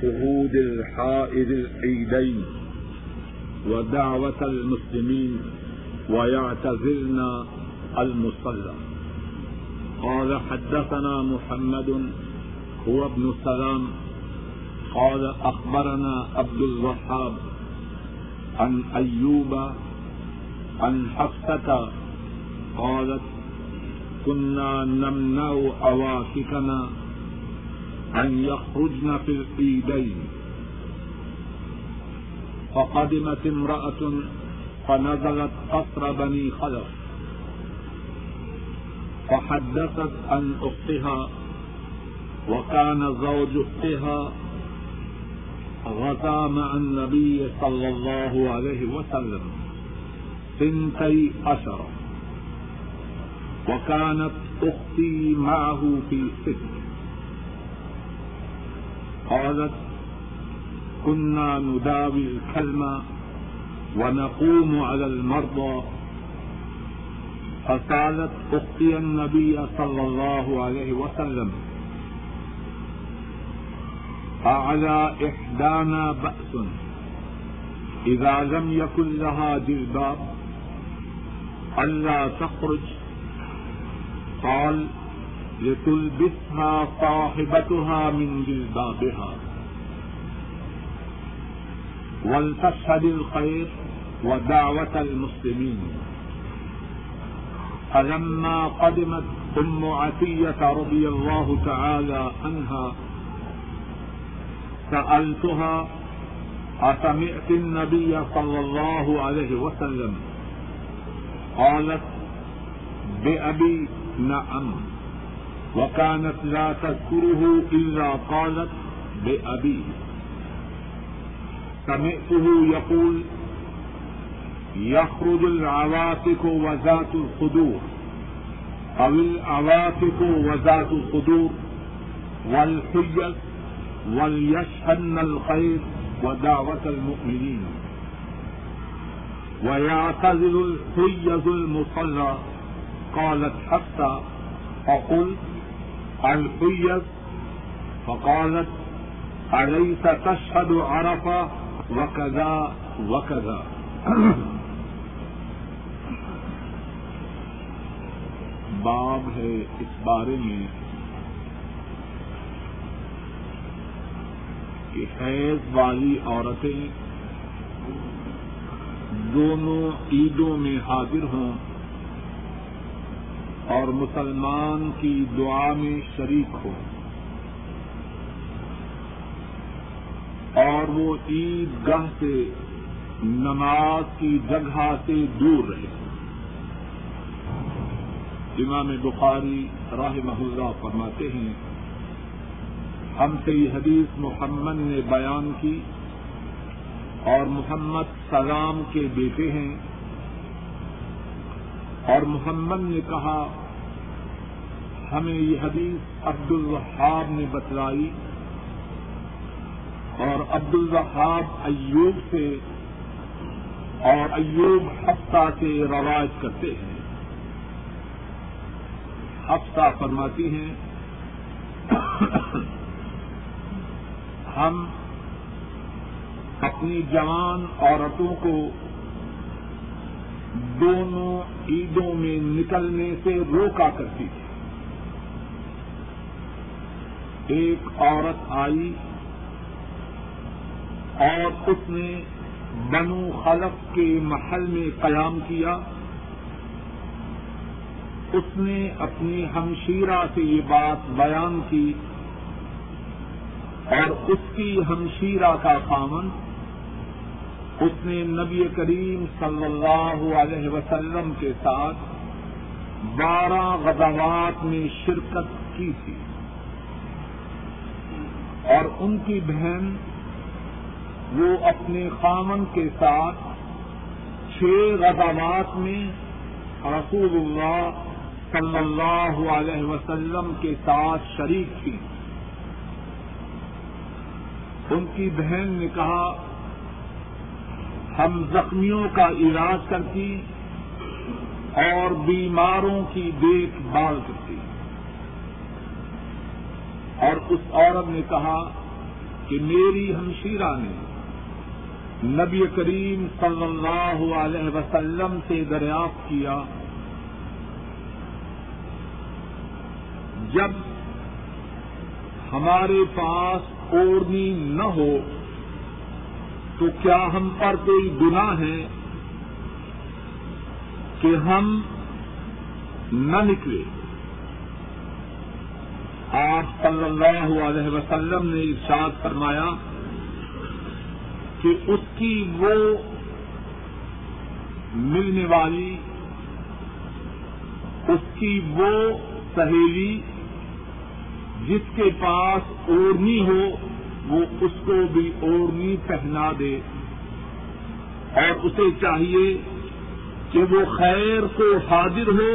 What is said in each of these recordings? شهود الحائض العيدين ودعوة المسلمين ويعتذرنا المصلى. قال حدثنا محمد هو ابن سلام قال أخبرنا عبد الوهاب عن أيوب عن حفصة قالت كنا نمنع أواتكنا أن يخرجن في العيدين فقدمت امرأة فنزلت قصر بني خلف فحدثت عن أختها وكان زوج أختها غزا مع النبي صلى الله عليه وسلم سنتي عشر وكانت أختي معه في سجن. قالت كنا نداوي الكلمة ونقوم على المرضى فسالت أختي النبي صلى الله عليه وسلم أعلى إحدانا بأس إذا لم يكن لها جلباب ألا تخرج؟ قال لتلبسها صاحبتها من جلبابها ولتشهد الخير ودعوة المسلمين. فلما قدمت أم عطية رضي الله تعالى عنها سألتها أسمعت النبي صلى الله عليه وسلم؟ قالت بأبي نعم، وكانت لا تذكره إلا قالت بأبي. سمعته يقول يخرج العواتق وذات الصدور أو العواتق وذات الصدور والحيض وليشهدن الخير ودعوة المؤمنين ويعتزل الحيض المصلى. قالت حتى فقلت الحيض؟ فقالت أليس تشهد عرفة وكذا وكذا. باب ہے اس بارے میں کہ حیض والی عورتیں دونوں عیدوں میں حاضر ہوں اور مسلمان کی دعا میں شریک ہوں اور وہ عید گاہ سے نماز کی جگہ سے دور رہے. امام بخاری رحمہ اللہ فرماتے ہیں ہم سے یہ حدیث محمد نے بیان کی اور محمد سلام کے بیٹے ہیں اور محمد نے کہا ہمیں یہ حدیث عبد الوہاب نے بتلائی اور عبد الوہاب ایوب سے اور ایوب حفصہ سے روایت کرتے ہیں. حفصہ فرماتی ہیں ہم اپنی جوان عورتوں کو دونوں عیدوں میں نکلنے سے روکا کرتی تھی. ایک عورت آئی اور اس نے بنو خلف کے محل میں قیام کیا. اس نے اپنی ہمشیرہ سے یہ بات بیان کی اور اس کی ہمشیرہ کا خامن اس نے نبی کریم صلی اللہ علیہ وسلم کے ساتھ 12 غزوات میں شرکت کی تھی اور ان کی بہن وہ اپنے خامن کے ساتھ 6 غزوات میں رسول اللہ صلی اللہ علیہ وسلم کے ساتھ شریک تھی. ان کی بہن نے کہا ہم زخمیوں کا علاج کرتی اور بیماروں کی دیکھ بھال کرتی. اور اس عورت نے کہا کہ میری ہمشیرہ نے نبی کریم صلی اللہ علیہ وسلم سے دریافت کیا جب ہمارے پاس اوڑھنی نہ ہو تو کیا ہم پر کوئی گناہ ہے کہ ہم نہ نکلے؟ آپ صلی اللہ علیہ وسلم نے ارشاد فرمایا کہ اس کی وہ ملنے والی، اس کی وہ سہیلی جس کے پاس اوڑھنی ہو وہ اس کو بھی اوڑھنی پہنا دے، اور اسے چاہیے کہ وہ خیر کو حاضر ہو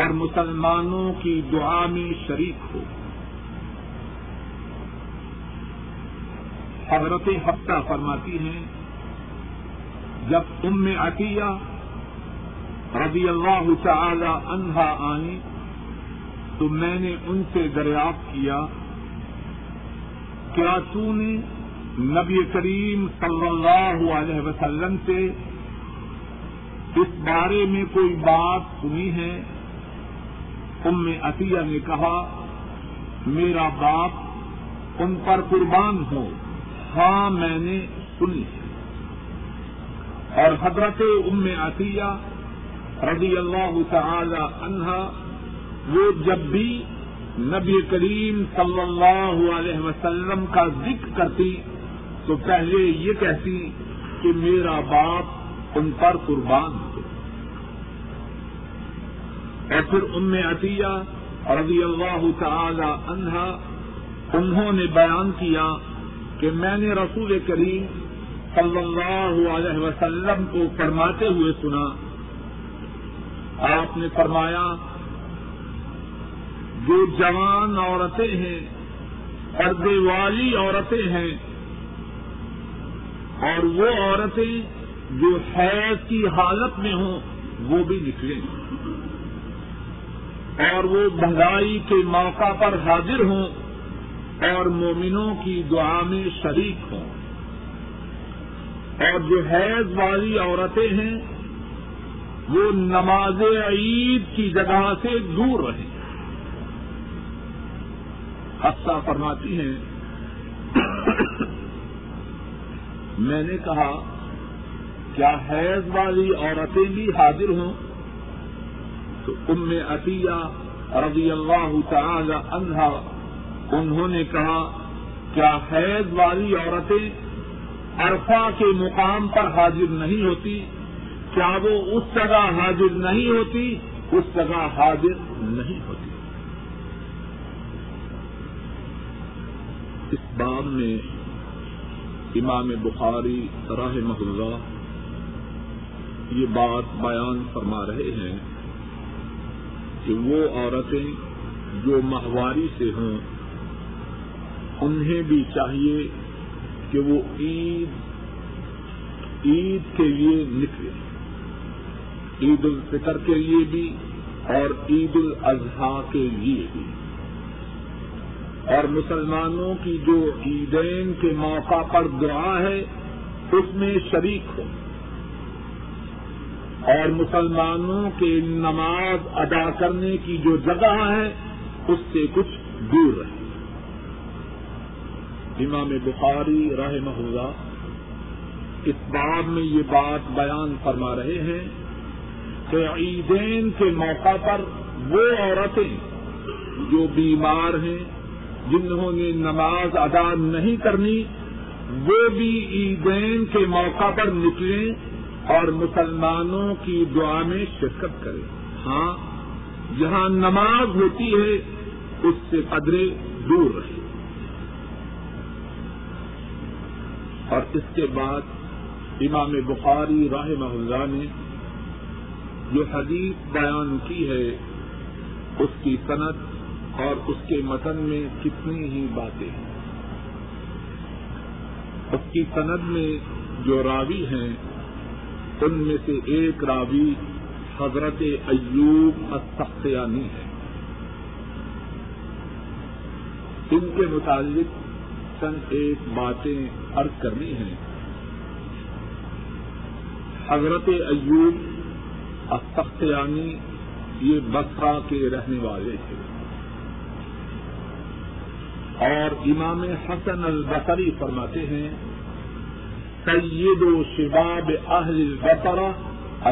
اور مسلمانوں کی دعا میں شریک ہو۔ حضرت حفصہ فرماتی ہیں جب ام عطیہ رضی اللہ تعالی عنہا آئیں تو میں نے ان سے دریافت کیا کیا تو نے نبی کریم صلی اللہ علیہ وسلم سے اس بارے میں کوئی بات سنی ہے؟ ام عطیہ نے کہا میرا باپ ان پر قربان ہو، ہاں میں نے سنی ہے۔ اور حضرت ام عطیہ رضی اللہ تعالی عنہا وہ جب بھی نبی کریم صلی اللہ علیہ وسلم کا ذکر کرتی تو پہلے یہ کہتی کہ میرا باپ ان پر قربان ہو، اور پھر ام عطیہ رضی اللہ تعالی عنہا انہوں نے بیان کیا کہ میں نے رسول کریم صلی اللہ علیہ وسلم کو فرماتے ہوئے سنا، آپ نے فرمایا جو جوان عورتیں ہیں، پردے والی عورتیں ہیں، اور وہ عورتیں جو حیض کی حالت میں ہوں وہ بھی نکلیں، اور وہ بھلائی کے موقع پر حاضر ہوں اور مومنوں کی دعا میں شریک ہوں، اور جو حیض والی عورتیں ہیں وہ نماز عید کی جگہ سے دور رہیں۔ حفصہ فرماتی ہیں میں نے کہا کیا حیض والی عورتیں بھی حاضر ہوں؟ تو ام عطیہ رضی اللہ تعالی عنہا انہوں نے کہا کیا حیض والی عورتیں عرفہ کے مقام پر حاضر نہیں ہوتی؟ کیا وہ اس جگہ حاضر نہیں ہوتی؟ اس جگہ حاضر نہیں ہوتی۔ اس باب میں امام بخاری رحمہ اللہ یہ بات بیان فرما رہے ہیں کہ وہ عورتیں جو ماہواری سے ہوں انہیں بھی چاہیے کہ وہ عید کے لیے نکلیں، عید الفطر کے لیے بھی اور عید الاضحیٰ کے لیے بھی۔ اور مسلمانوں کی جو عیدین کے موقع پر دعا ہے اس میں شریک ہو، اور مسلمانوں کے نماز ادا کرنے کی جو جگہ ہے اس سے کچھ دور رہے۔ امام بخاری رحمہ اللہ اس باب میں یہ بات بیان فرما رہے ہیں کہ عیدین کے موقع پر وہ عورتیں جو بیمار ہیں، جنہوں نے نماز ادا نہیں کرنی، وہ بھی عیدین کے موقع پر نکلیں اور مسلمانوں کی دعا میں شرکت کریں۔ ہاں، جہاں نماز ہوتی ہے اس سے قدرے دور رہیں۔ اور اس کے بعد امام بخاری رحمہ اللہ نے جو حدیث بیان کی ہے اس کی سند اور اس کے متن میں کتنی ہی باتیں ہیں۔ اس کی سند میں جو راوی ہیں ان میں سے ایک راوی حضرت ایوب السختیانی ہے۔ ان کے متعلق چند ایک باتیں عرض کرنی ہیں. حضرت ایوب السختیانی یہ بصرہ کے رہنے والے تھے اور امام حسن البصری فرماتے ہیں سید و شباب اہل البصرہ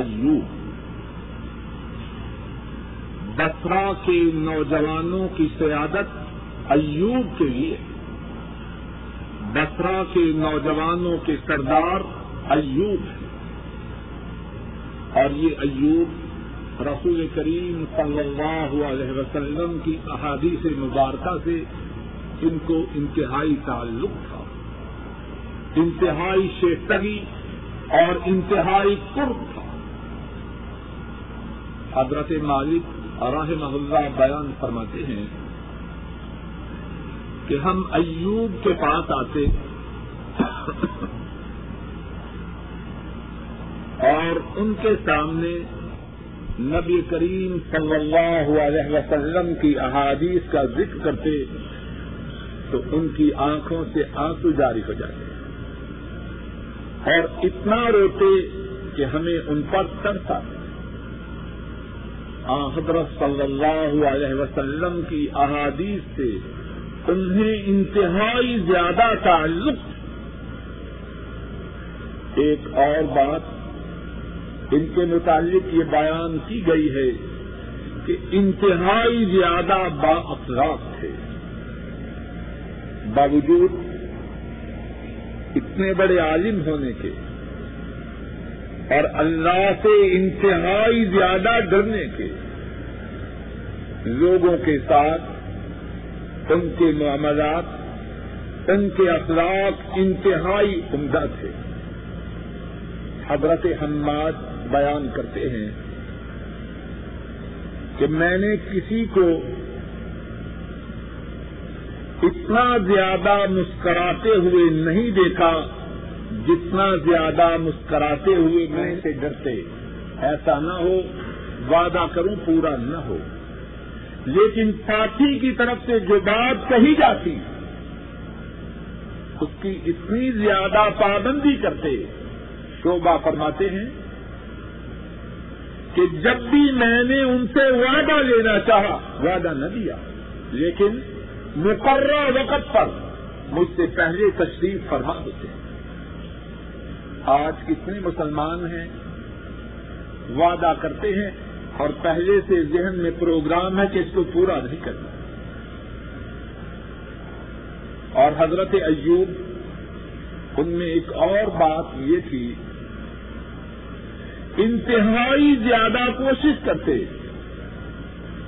ایوب، بصرہ کے نوجوانوں کی سیادت ایوب کے لیے، بصرہ کے نوجوانوں کے سردار ایوب ہے. اور یہ ایوب رسول کریم صلی اللہ علیہ وسلم کی احادیث مبارکہ سے ان کو انتہائی تعلق تھا، انتہائی شیفتگی اور انتہائی قرب تھا. حضرت مالک رحمہ اللہ بیان فرماتے ہیں کہ ہم ایوب کے پاس آتے اور ان کے سامنے نبی کریم صلی اللہ علیہ وسلم کی احادیث کا ذکر کرتے تو ان کی آنکھوں سے آنسو جاری ہو جاتے اور اتنا روتے کہ ہمیں ان پر ترس آتا. حضرت صلی اللہ علیہ وسلم کی احادیث سے انہیں انتہائی زیادہ تعلق. ایک اور بات ان کے متعلق یہ بیان کی گئی ہے کہ انتہائی زیادہ با اخلاق تھے، باوجود اتنے بڑے عالم ہونے کے اور اللہ سے انتہائی زیادہ ڈرنے کے. لوگوں کے ساتھ ان کے معاملات، ان کے اخلاق انتہائی عمدہ تھے. حضرت حماد بیان کرتے ہیں کہ میں نے کسی کو اتنا زیادہ مسکراتے ہوئے نہیں دیکھا جتنا زیادہ مسکراتے ہوئے میں سے ڈرتے. ایسا نہ ہو، وعدہ کروں پورا نہ ہو، لیکن ساتھی کی طرف سے جو بات کہی جاتی اس کی اتنی زیادہ پابندی کرتے. شعبہ فرماتے ہیں کہ جب بھی میں نے ان سے وعدہ لینا چاہا وعدہ نہ دیا، لیکن مقررہ وقت پر مجھ سے پہلے تشریف فرما دیتے ہیں. آج کتنے مسلمان ہیں وعدہ کرتے ہیں اور پہلے سے ذہن میں پروگرام ہے کہ اس کو پورا نہیں کرنا. اور حضرت ایوب ان میں ایک اور بات یہ تھی، انتہائی زیادہ کوشش کرتے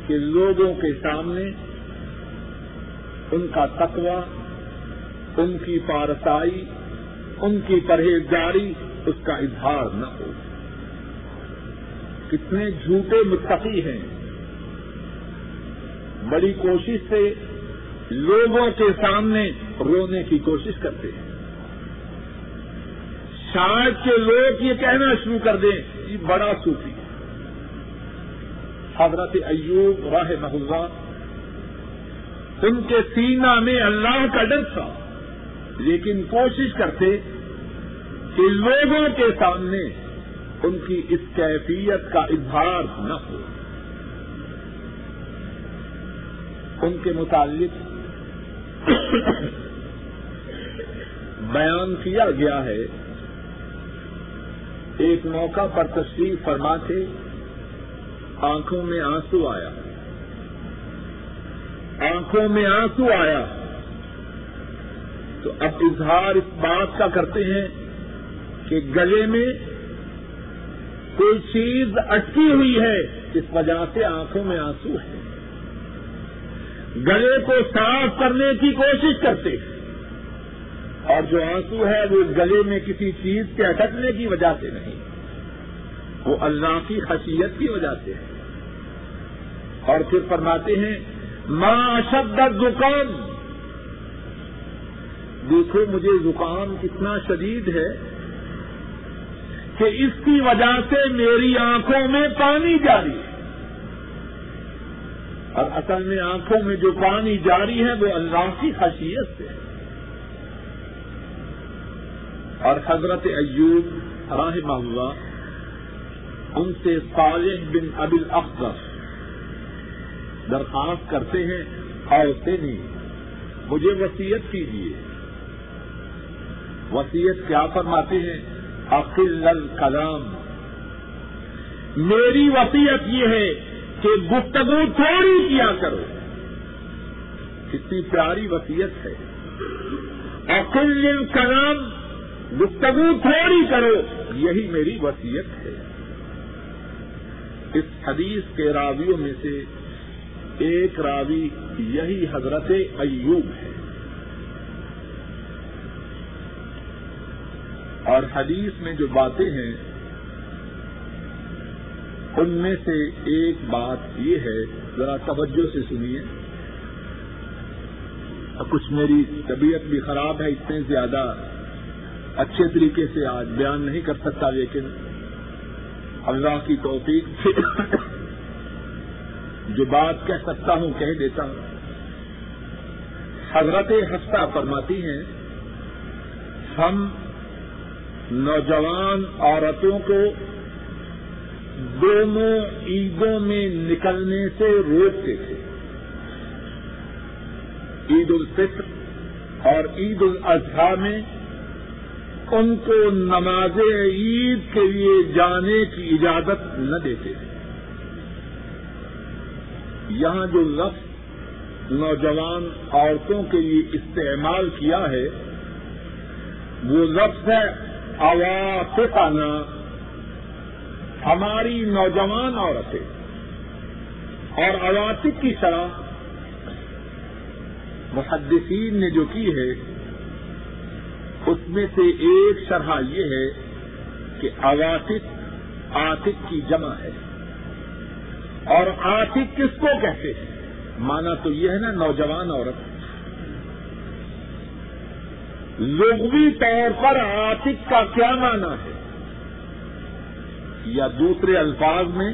کہ لوگوں کے سامنے ان کا تقویٰ، ان کی پارسائی، ان کی پرہیزگاری، اس کا اظہار نہ ہو. کتنے جھوٹے متقی ہیں، بڑی کوشش سے لوگوں کے سامنے رونے کی کوشش کرتے ہیں، شاید کے لوگ یہ کہنا شروع کر دیں کہ بڑا صوفی. حضرت ایوب رحمہ اللہ ان کے سینہ میں اللہ کا ڈر تھا، لیکن کوشش کرتے کہ لوگوں کے سامنے ان کی اس کیفیت کا اظہار نہ ہو. ان کے متعلق بیان کیا گیا ہے. ایک موقع پر تشریف فرما تھے، آنکھوں میں آنسو آیا، آنکھوں میں آنسو آیا. تو اب اظہار اس بات کا کرتے ہیں کہ گلے میں کوئی چیز اٹکی ہوئی ہے، اس وجہ سے آنکھوں میں آنسو ہے. گلے کو صاف کرنے کی کوشش کرتے اور جو آنسو ہے وہ گلے میں کسی چیز کے اٹکنے کی وجہ سے نہیں، وہ اللہ کی خشیت کی وجہ سے ہے. اور پھر فرماتے ہیں ما اشد الزکام، دیکھو مجھے زکام کتنا شدید ہے کہ اس کی وجہ سے میری آنکھوں میں پانی جاری ہے. اور اصل میں آنکھوں میں جو پانی جاری ہے وہ اللہ کی خشیت سے ہے. اور حضرت ایوب رحمہ اللہ ان سے صالح بن ابی الاخضر درخواست کرتے ہیں اور تینی مجھے وصیت کیجیے. وصیت کیا فرماتے ہیں؟ اقل الکلام. میری وصیت یہ ہے کہ گفتگو تھوڑی کیا کرو. کتنی پیاری وصیت ہے. اقل الکلام، گفتگو تھوڑی کرو، یہی میری وصیت ہے. اس حدیث کے راویوں میں سے ایک راوی یہی حضرت ایوب ہے اور حدیث میں جو باتیں ہیں ان میں سے ایک بات یہ ہے، ذرا توجہ سے سنیے. کچھ میری طبیعت بھی خراب ہے، اتنے زیادہ اچھے طریقے سے آج بیان نہیں کر سکتا، لیکن اللہ کی توفیق سے جو بات کہہ سکتا ہوں کہہ دیتا ہوں. حضرت ہفتہ فرماتی ہیں، ہم نوجوان عورتوں کو دونوں عیدوں میں نکلنے سے روکتے تھے، عید الفطر اور عید الاضحیٰ میں ان کو نماز عید کے لیے جانے کی اجازت نہ دیتے تھے. یہاں جو لفظ نوجوان عورتوں کے لیے استعمال کیا ہے وہ لفظ ہے عواتقنا. ہماری نوجوان عورتیں، اور عواتق کی شرح محدثین نے جو کی ہے اس میں سے ایک شرح یہ ہے کہ عواتق عاتق کی جمع ہے، اور عاتق کس کو کہتے ہیں؟ مانا تو یہ ہے نا نوجوان عورت. لغوی طور پر عاتق کا کیا معنی ہے؟ یا دوسرے الفاظ میں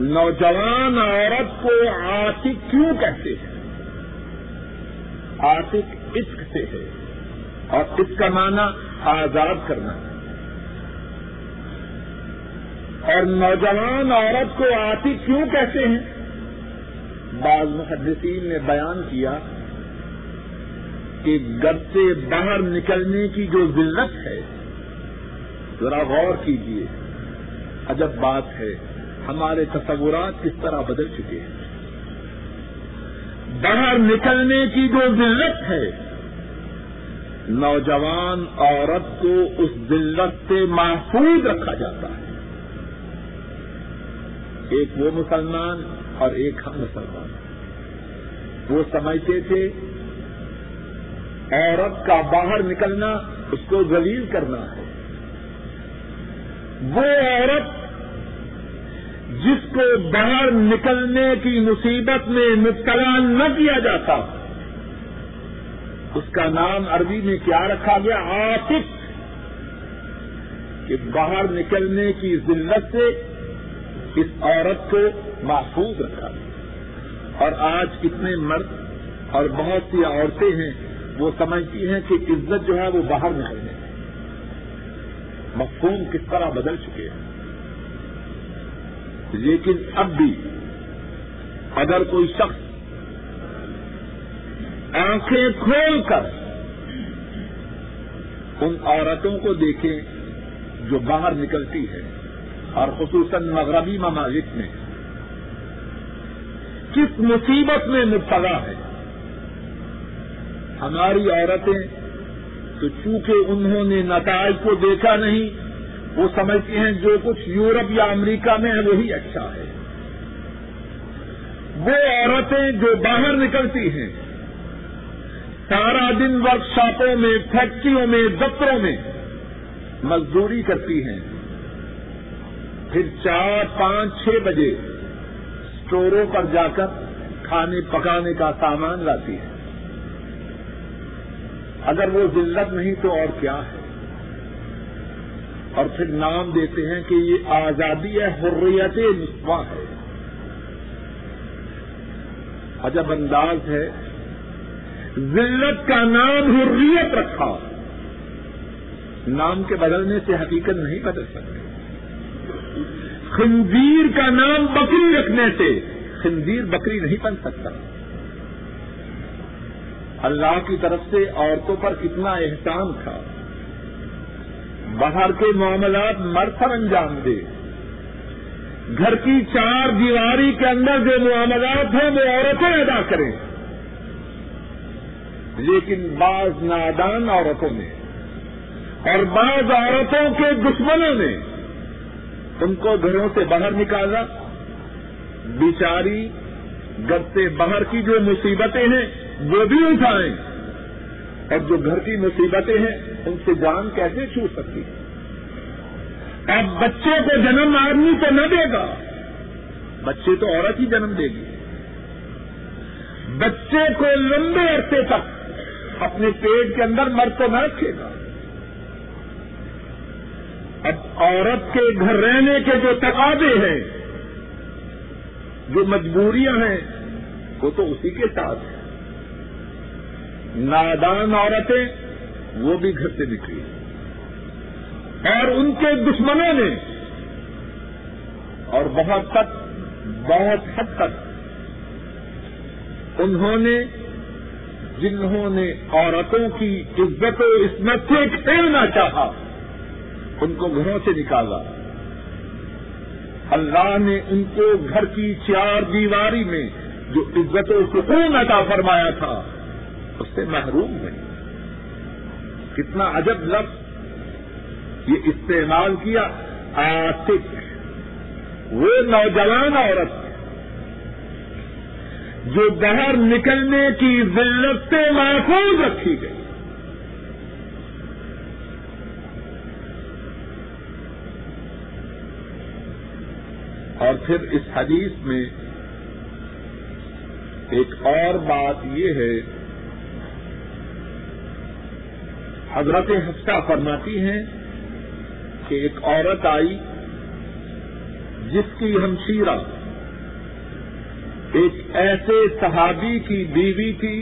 نوجوان عورت کو عاتق کیوں کہتے ہیں؟ عاتق عشق سے ہے، اور اس کا معنی آزاد کرنا ہے، اور نوجوان عورت کو عاتق کیوں کہتے ہیں؟ بعض محدثین نے بیان کیا کہ گھر سے باہر نکلنے کی جو ذلت ہے، ذرا غور کیجیے، عجب بات ہے، ہمارے تصورات کس طرح بدل چکے ہیں. باہر نکلنے کی جو ذلت ہے، نوجوان عورت کو اس ذلت سے محفوظ رکھا جاتا ہے. ایک وہ مسلمان اور ایک ہم مسلمان، وہ سمجھتے تھے عورت کا باہر نکلنا اس کو ذلیل کرنا ہے. وہ عورت جس کو باہر نکلنے کی مصیبت میں مبتلا نہ کیا جاتا، اس کا نام عربی میں کیا رکھا گیا؟ عاتق. کہ باہر نکلنے کی ذلت سے اس عورت کو محفوظ رکھا. اور آج کتنے مرد اور بہت سی عورتیں ہیں وہ سمجھتی ہیں کہ عزت جو ہے وہ باہر نکلنے ہے. مفہوم کس طرح بدل چکے ہیں. لیکن اب بھی اگر کوئی شخص آنکھیں کھول کر ان عورتوں کو دیکھے جو باہر نکلتی ہے، اور خصوصاً مغربی ممالک میں کس مصیبت میں مبتلا ہے. ہماری عورتیں تو چونکہ انہوں نے نتائج کو دیکھا نہیں، وہ سمجھتی ہیں جو کچھ یورپ یا امریکہ میں ہے وہی اچھا ہے. وہ عورتیں جو باہر نکلتی ہیں سارا دن ورک شاپوں میں، فیکٹریوں میں، دفتروں میں مزدوری کرتی ہیں، پھر 4، 5، 6 بجے اسٹوروں پر جا کر کھانے پکانے کا سامان لاتی ہے. اگر وہ ذلت نہیں تو اور کیا ہے؟ اور پھر نام دیتے ہیں کہ یہ آزادی ہے، حریت نسواں ہے. عجب انداز ہے، ذلت کا نام حریت رکھا، نام کے بدلنے سے حقیقت نہیں بدل سکتی. خنزیر کا نام بکری رکھنے سے خنزیر بکری نہیں بن سکتا. اللہ کی طرف سے عورتوں پر کتنا احسان تھا. باہر کے معاملات مرد پر انجام دے, گھر کی چار دیواری کے اندر جو معاملات ہیں وہ عورتیں ادا کریں. لیکن بعض نادان عورتوں نے اور بعض عورتوں کے دشمنوں نے ان کو گھروں سے باہر نکالا. بیچاری گھر سے باہر کی جو مصیبتیں ہیں وہ بھی اٹھائیں, اور جو گھر کی مصیبتیں ہیں ان سے جان کیسے چھو سکتی ہے. اب بچوں کو جنم آدمی تو نہ دے گا, بچے تو عورت ہی جنم دے گی. بچے کو لمبے عرصے تک اپنے پیٹ کے اندر مرد تو نہ رکھے گا. اب عورت کے گھر رہنے کے جو تقاضے ہیں, جو مجبوریاں ہیں, وہ تو اسی کے ساتھ ہیں. نادان عورتیں وہ بھی گھر سے نکلی, اور ان کے دشمنوں نے اور بہت حد تک انہوں نے جنہوں نے عورتوں کی عزت و عصمت سے کھیلنا چاہا ان کو گھروں سے نکالا. اللہ نے ان کو گھر کی چار دیواری میں جو عزت و سکون عطا فرمایا تھا اس سے محروم نہیں. کتنا عجب لفظ یہ استعمال کیا, آتق. وہ نوجوان عورت جو باہر نکلنے کی ذلت سے محفوظ رکھی گئی. اور پھر اس حدیث میں ایک اور بات یہ ہے, حضرت حفصہ فرماتی ہیں کہ ایک عورت آئی جس کی ہمشیرہ ایک ایسے صحابی کی بیوی تھی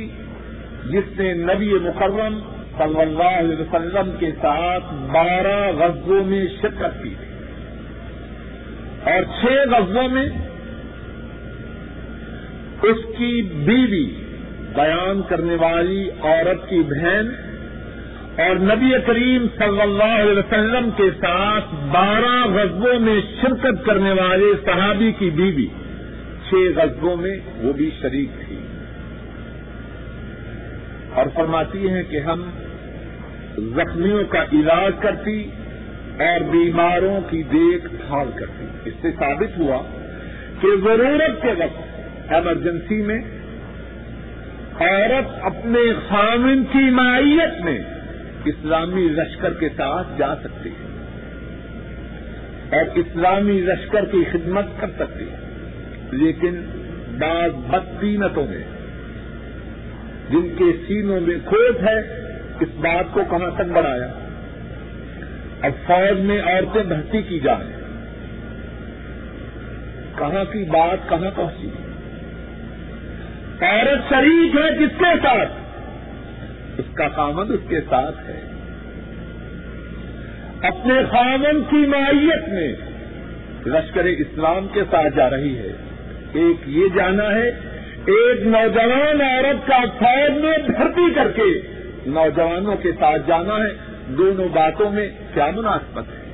جس نے نبی مکرم صلی اللہ علیہ وسلم کے ساتھ 12 غزووں میں شرکت کی تھی, اور 6 غزووں میں اس کی بیوی بیان کرنے والی عورت کی بہن اور نبی کریم صلی اللہ علیہ وسلم کے ساتھ 12 غزووں میں شرکت کرنے والے صحابی کی بیوی 6 غزووں میں وہ بھی شریک تھی. اور فرماتی ہیں کہ ہم زخمیوں کا علاج کرتی اور بیماروں کی دیکھ بھال کرتی. اس سے ثابت ہوا کہ ضرورت کے وقت ایمرجنسی میں عورت اپنے خامن کی معیت میں اسلامی لشکر کے ساتھ جا سکتی ہے اور اسلامی لشکر کی خدمت کر سکتی ہے. لیکن بعض بدینتوں میں جن کے سینوں میں کھوٹ ہے اس بات کو کہاں تک بڑھایا. اب فوج میں عورتیں بھرتی کی جا رہی ہیں, کہاں کی بات کہاں پہنچی. عورت شریک ہے کس کے ساتھ, اس کا خامن اس کے ساتھ ہے. اپنے خامن کی معیت میں لشکر اسلام کے ساتھ جا رہی ہے. ایک یہ جانا ہے, ایک نوجوان عورت کا فوج میں بھرتی کر کے نوجوانوں کے ساتھ جانا ہے. دونوں باتوں میں کیا مناسبت ہے.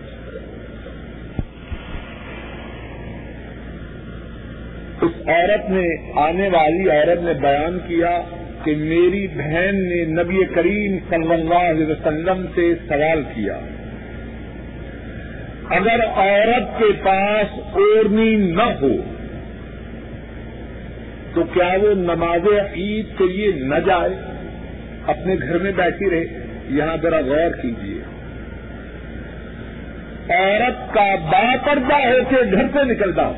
اس عورت نے, آنے والی عورت نے بیان کیا کہ میری بہن نے نبی کریم صلی اللہ علیہ وسلم سے سوال کیا, اگر عورت کے پاس اوڑھنی نہ ہو تو کیا وہ نماز عید کے لیے نہ جائے, اپنے گھر میں بیٹھی رہے. یہاں ذرا غور کیجیے, عورت کا باپردہ ہو کے گھر سے نکلتا ہو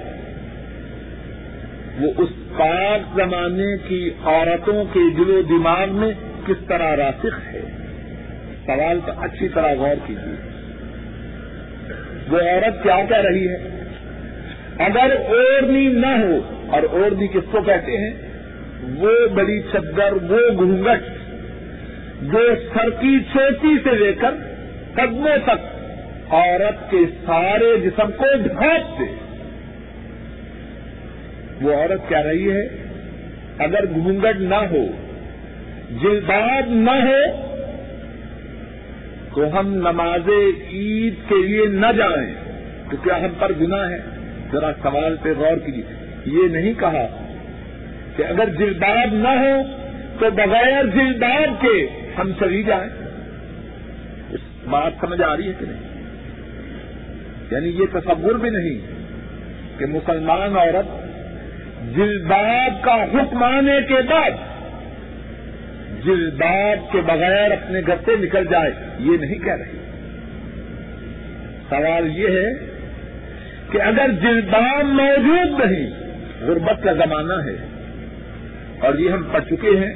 وہ اس پاک زمانے کی عورتوں کے دل و دماغ میں کس طرح راسخ ہے. سوال پر اچھی طرح غور کیجیے. وہ عورت کیا کہہ رہی ہے, اگر اوڑھنی نہ ہو, اور اوڑھنی کس کو کہتے ہیں, وہ بڑی چادر, وہ گھونگٹ جو سر کی چوٹی سے لے کر قدموں تک عورت کے سارے جسم کو ڈھانپ دے. وہ عورت کہہ رہی ہے اگر گھونگٹ نہ ہو، جلباب نہ ہو تو ہم نماز عید کے لیے نہ جائیں تو کیا ہم پر گناہ ہے؟ ذرا سوال پہ غور کیجیے. یہ نہیں کہا کہ اگر جلباب نہ ہو تو بغیر جلباب کے ہم چلی جائیں. اس بات سمجھ آ رہی ہے کہ نہیں؟ یعنی یہ تصور بھی نہیں کہ مسلمان عورت جلباب کا حکم آنے کے بعد جلباب کے بغیر اپنے گھر سے نکل جائے، یہ نہیں کہہ رہی. سوال یہ ہے کہ اگر جلباب موجود نہیں، غربت کا زمانہ ہے اور یہ ہم پڑھ چکے ہیں،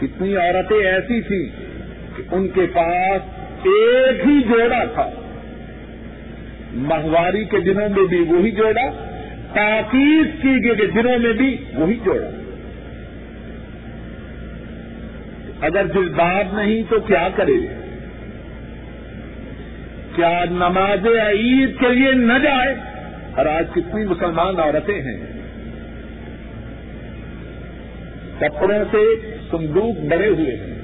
کتنی عورتیں ایسی تھیں کہ ان کے پاس ایک ہی جوڑا تھا، ماہواری کے دنوں میں بھی وہی جوڑا، تاکید کی گئی کے دنوں میں بھی وہی جوڑا. اگر جلباب نہیں تو کیا کرے؟ کیا نماز عید کے لیے نہ جائے؟ اور آج کتنی مسلمان عورتیں ہیں، کپڑوں سے صندوق بھرے ہوئے ہیں،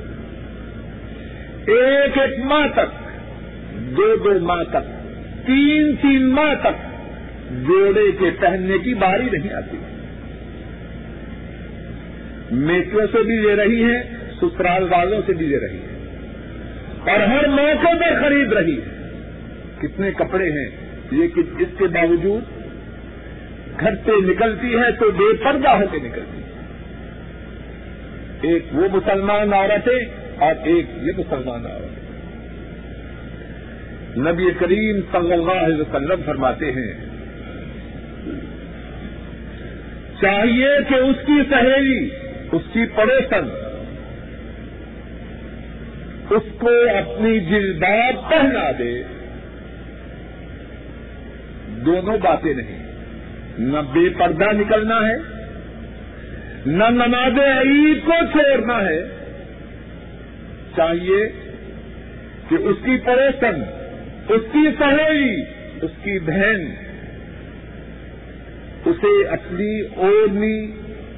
ایک ایک ماہ تک، دو دو ماہ تک، تین تین ماہ تک جوڑے کے پہننے کی باری نہیں آتی. میٹروں سے بھی لے رہی ہے، سسرال والوں سے بھی لے رہی ہے، اور ہر موقع پر خرید رہی ہے. کتنے کپڑے ہیں، لیکن اس کے باوجود گھر سے نکلتی ہے تو بے پردہ ہو کے نکلتی ہے. ایک وہ مسلمان عورتیں اور ایک یہ مسلمان عورتیں. نبی کریم صلی اللہ علیہ وسلم فرماتے ہیں چاہیے کہ اس کی سہیلی، اس کی پڑوسن، اس کو اپنی جلباب پہنا دے. دونوں باتیں نہیں، نہ بے پردہ نکلنا ہے، نہ نماز عید کو چھوڑنا ہے. چاہیے کہ اس کی پڑوسن، اس کی سہیلی، اس کی بہن اسے اپنی اوڑھنی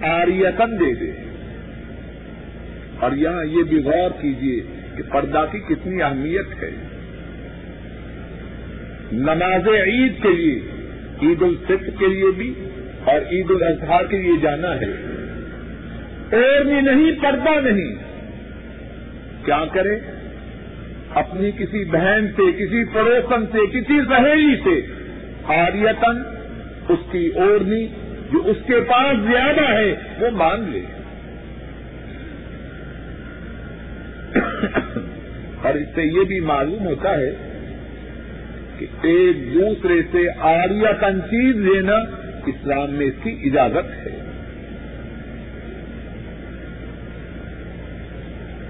عاریتاً دے دے. اور یہاں یہ بھی غور کیجیے کہ پردہ کی کتنی اہمیت ہے. نماز عید کے لیے، عید الفطر کے لیے بھی اور عید الاضحیٰ کے لیے جانا ہے، اوڑھنی نہیں، پردہ نہیں. کیا کرے؟ اپنی کسی بہن سے، کسی پڑوسن سے، کسی سہیلی سے عاریتاً اس کی اوڑھنی جو اس کے پاس زیادہ ہے وہ مان لے. اور اس سے یہ بھی معلوم ہوتا ہے کہ ایک دوسرے سے عاریتاً چیز لینا اسلام میں اس کی اجازت ہے.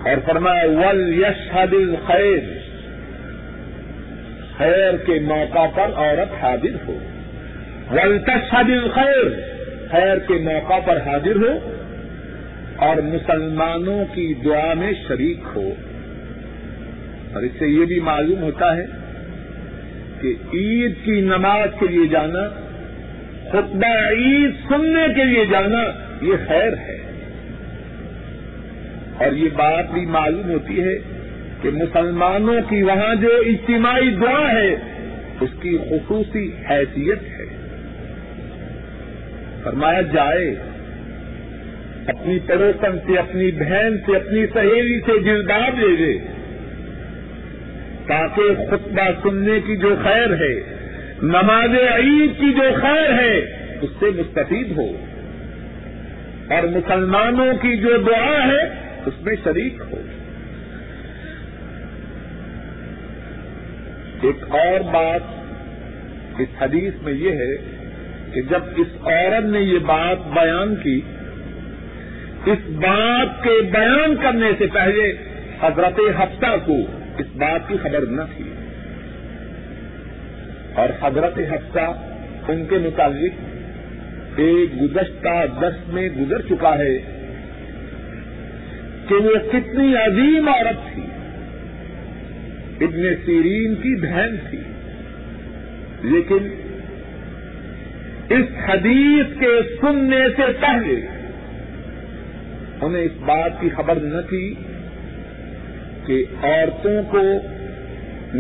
اور فرمایا وَلْيَشْهَدِ الْخَيْرِ، خیر کے موقع پر عورت حاضر ہو. وَلْتَشْهَدِ الْخَيْرِ، خیر کے موقع پر حاضر ہو اور مسلمانوں کی دعا میں شریک ہو. اور اس سے یہ بھی معلوم ہوتا ہے کہ عید کی نماز کے لیے جانا، خطبہ عید سننے کے لیے جانا، یہ خیر ہے. اور یہ بات بھی معلوم ہوتی ہے کہ مسلمانوں کی وہاں جو اجتماعی دعا ہے اس کی خصوصی حیثیت ہے. فرمایا جائے اپنی پڑوسن سے، اپنی بہن سے، اپنی سہیلی سے جلباب لے لے تاکہ خطبہ سننے کی جو خیر ہے، نماز عید کی جو خیر ہے، اس سے مستفید ہو اور مسلمانوں کی جو دعا ہے اس میں شریک ہو. ایک اور بات اس حدیث میں یہ ہے کہ جب اس عورت نے یہ بات بیان کی، اس بات کے بیان کرنے سے پہلے حضرت حفصہ کو اس بات کی خبر نہ تھی. اور حضرت حفصہ ان کے متعلق ایک گزشتہ درس میں گزر چکا ہے کہ وہ کتنی عظیم عورت تھی، ابن سیرین کی بہن تھی، لیکن اس حدیث کے سننے سے پہلے ہمیں اس بات کی خبر نہ تھی کہ عورتوں کو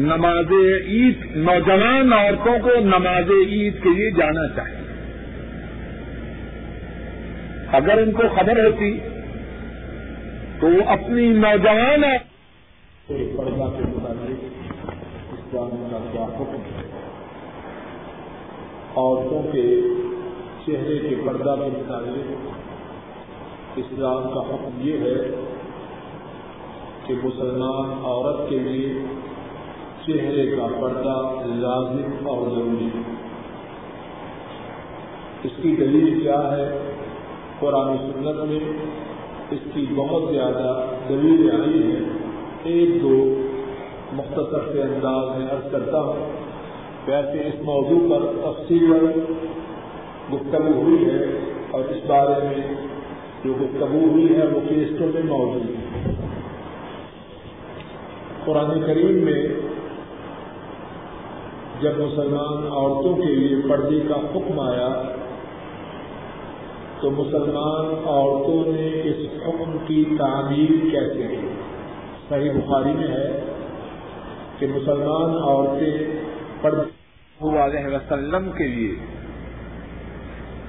نماز عید، نوجوان عورتوں کو نماز عید کے لیے جانا چاہیے۔ اگر ان کو خبر ہوتی تو وہ اپنی نوجوان پردہ کے مطابق اسلام کا کیا حکم ہے، عورتوں کے چہرے کے پردہ کے مطابق اسلام کا حکم یہ ہے کہ مسلمان عورت کے لیے چہرے کا پردہ لازم اور ضروری ہے۔ اس کی دلیل کیا ہے؟ قرآن و سنت میں اس کی بہت زیادہ دلیل آئی ہے، ایک دو مختصر سے انداز میں عرض کرتا ہوں۔ ویسے اس موضوع پر تفصیل گفتگو ہوئی ہے اور اس بارے میں جو گفتگو ہوئی ہے وہ کیسٹوں میں موجود ہے۔ قرآن کریم میں جب مسلمان عورتوں کے لیے پردے کا حکم آیا تو مسلمان عورتوں نے اس حکم کی تعمیل کیسے کی؟ صحیح بخاری میں ہے کہ مسلمان عورتیں پردے صلی اللہ علیہ وسلم کے لیے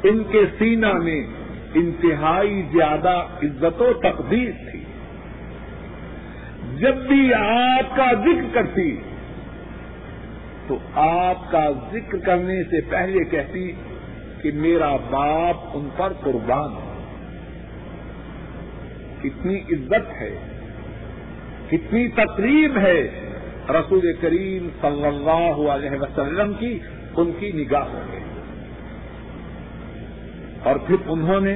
ان کے سینہ میں انتہائی زیادہ عزت و تقدیر تھی، جب بھی آپ کا ذکر کرتی تو آپ کا ذکر کرنے سے پہلے کہتی کہ میرا باپ ان پر قربان ہو۔ کتنی عزت ہے، کتنی تقریب ہے رسول کریم صلی اللہ علیہ وسلم کی ان کی نگاہوں میں۔ اور پھر انہوں نے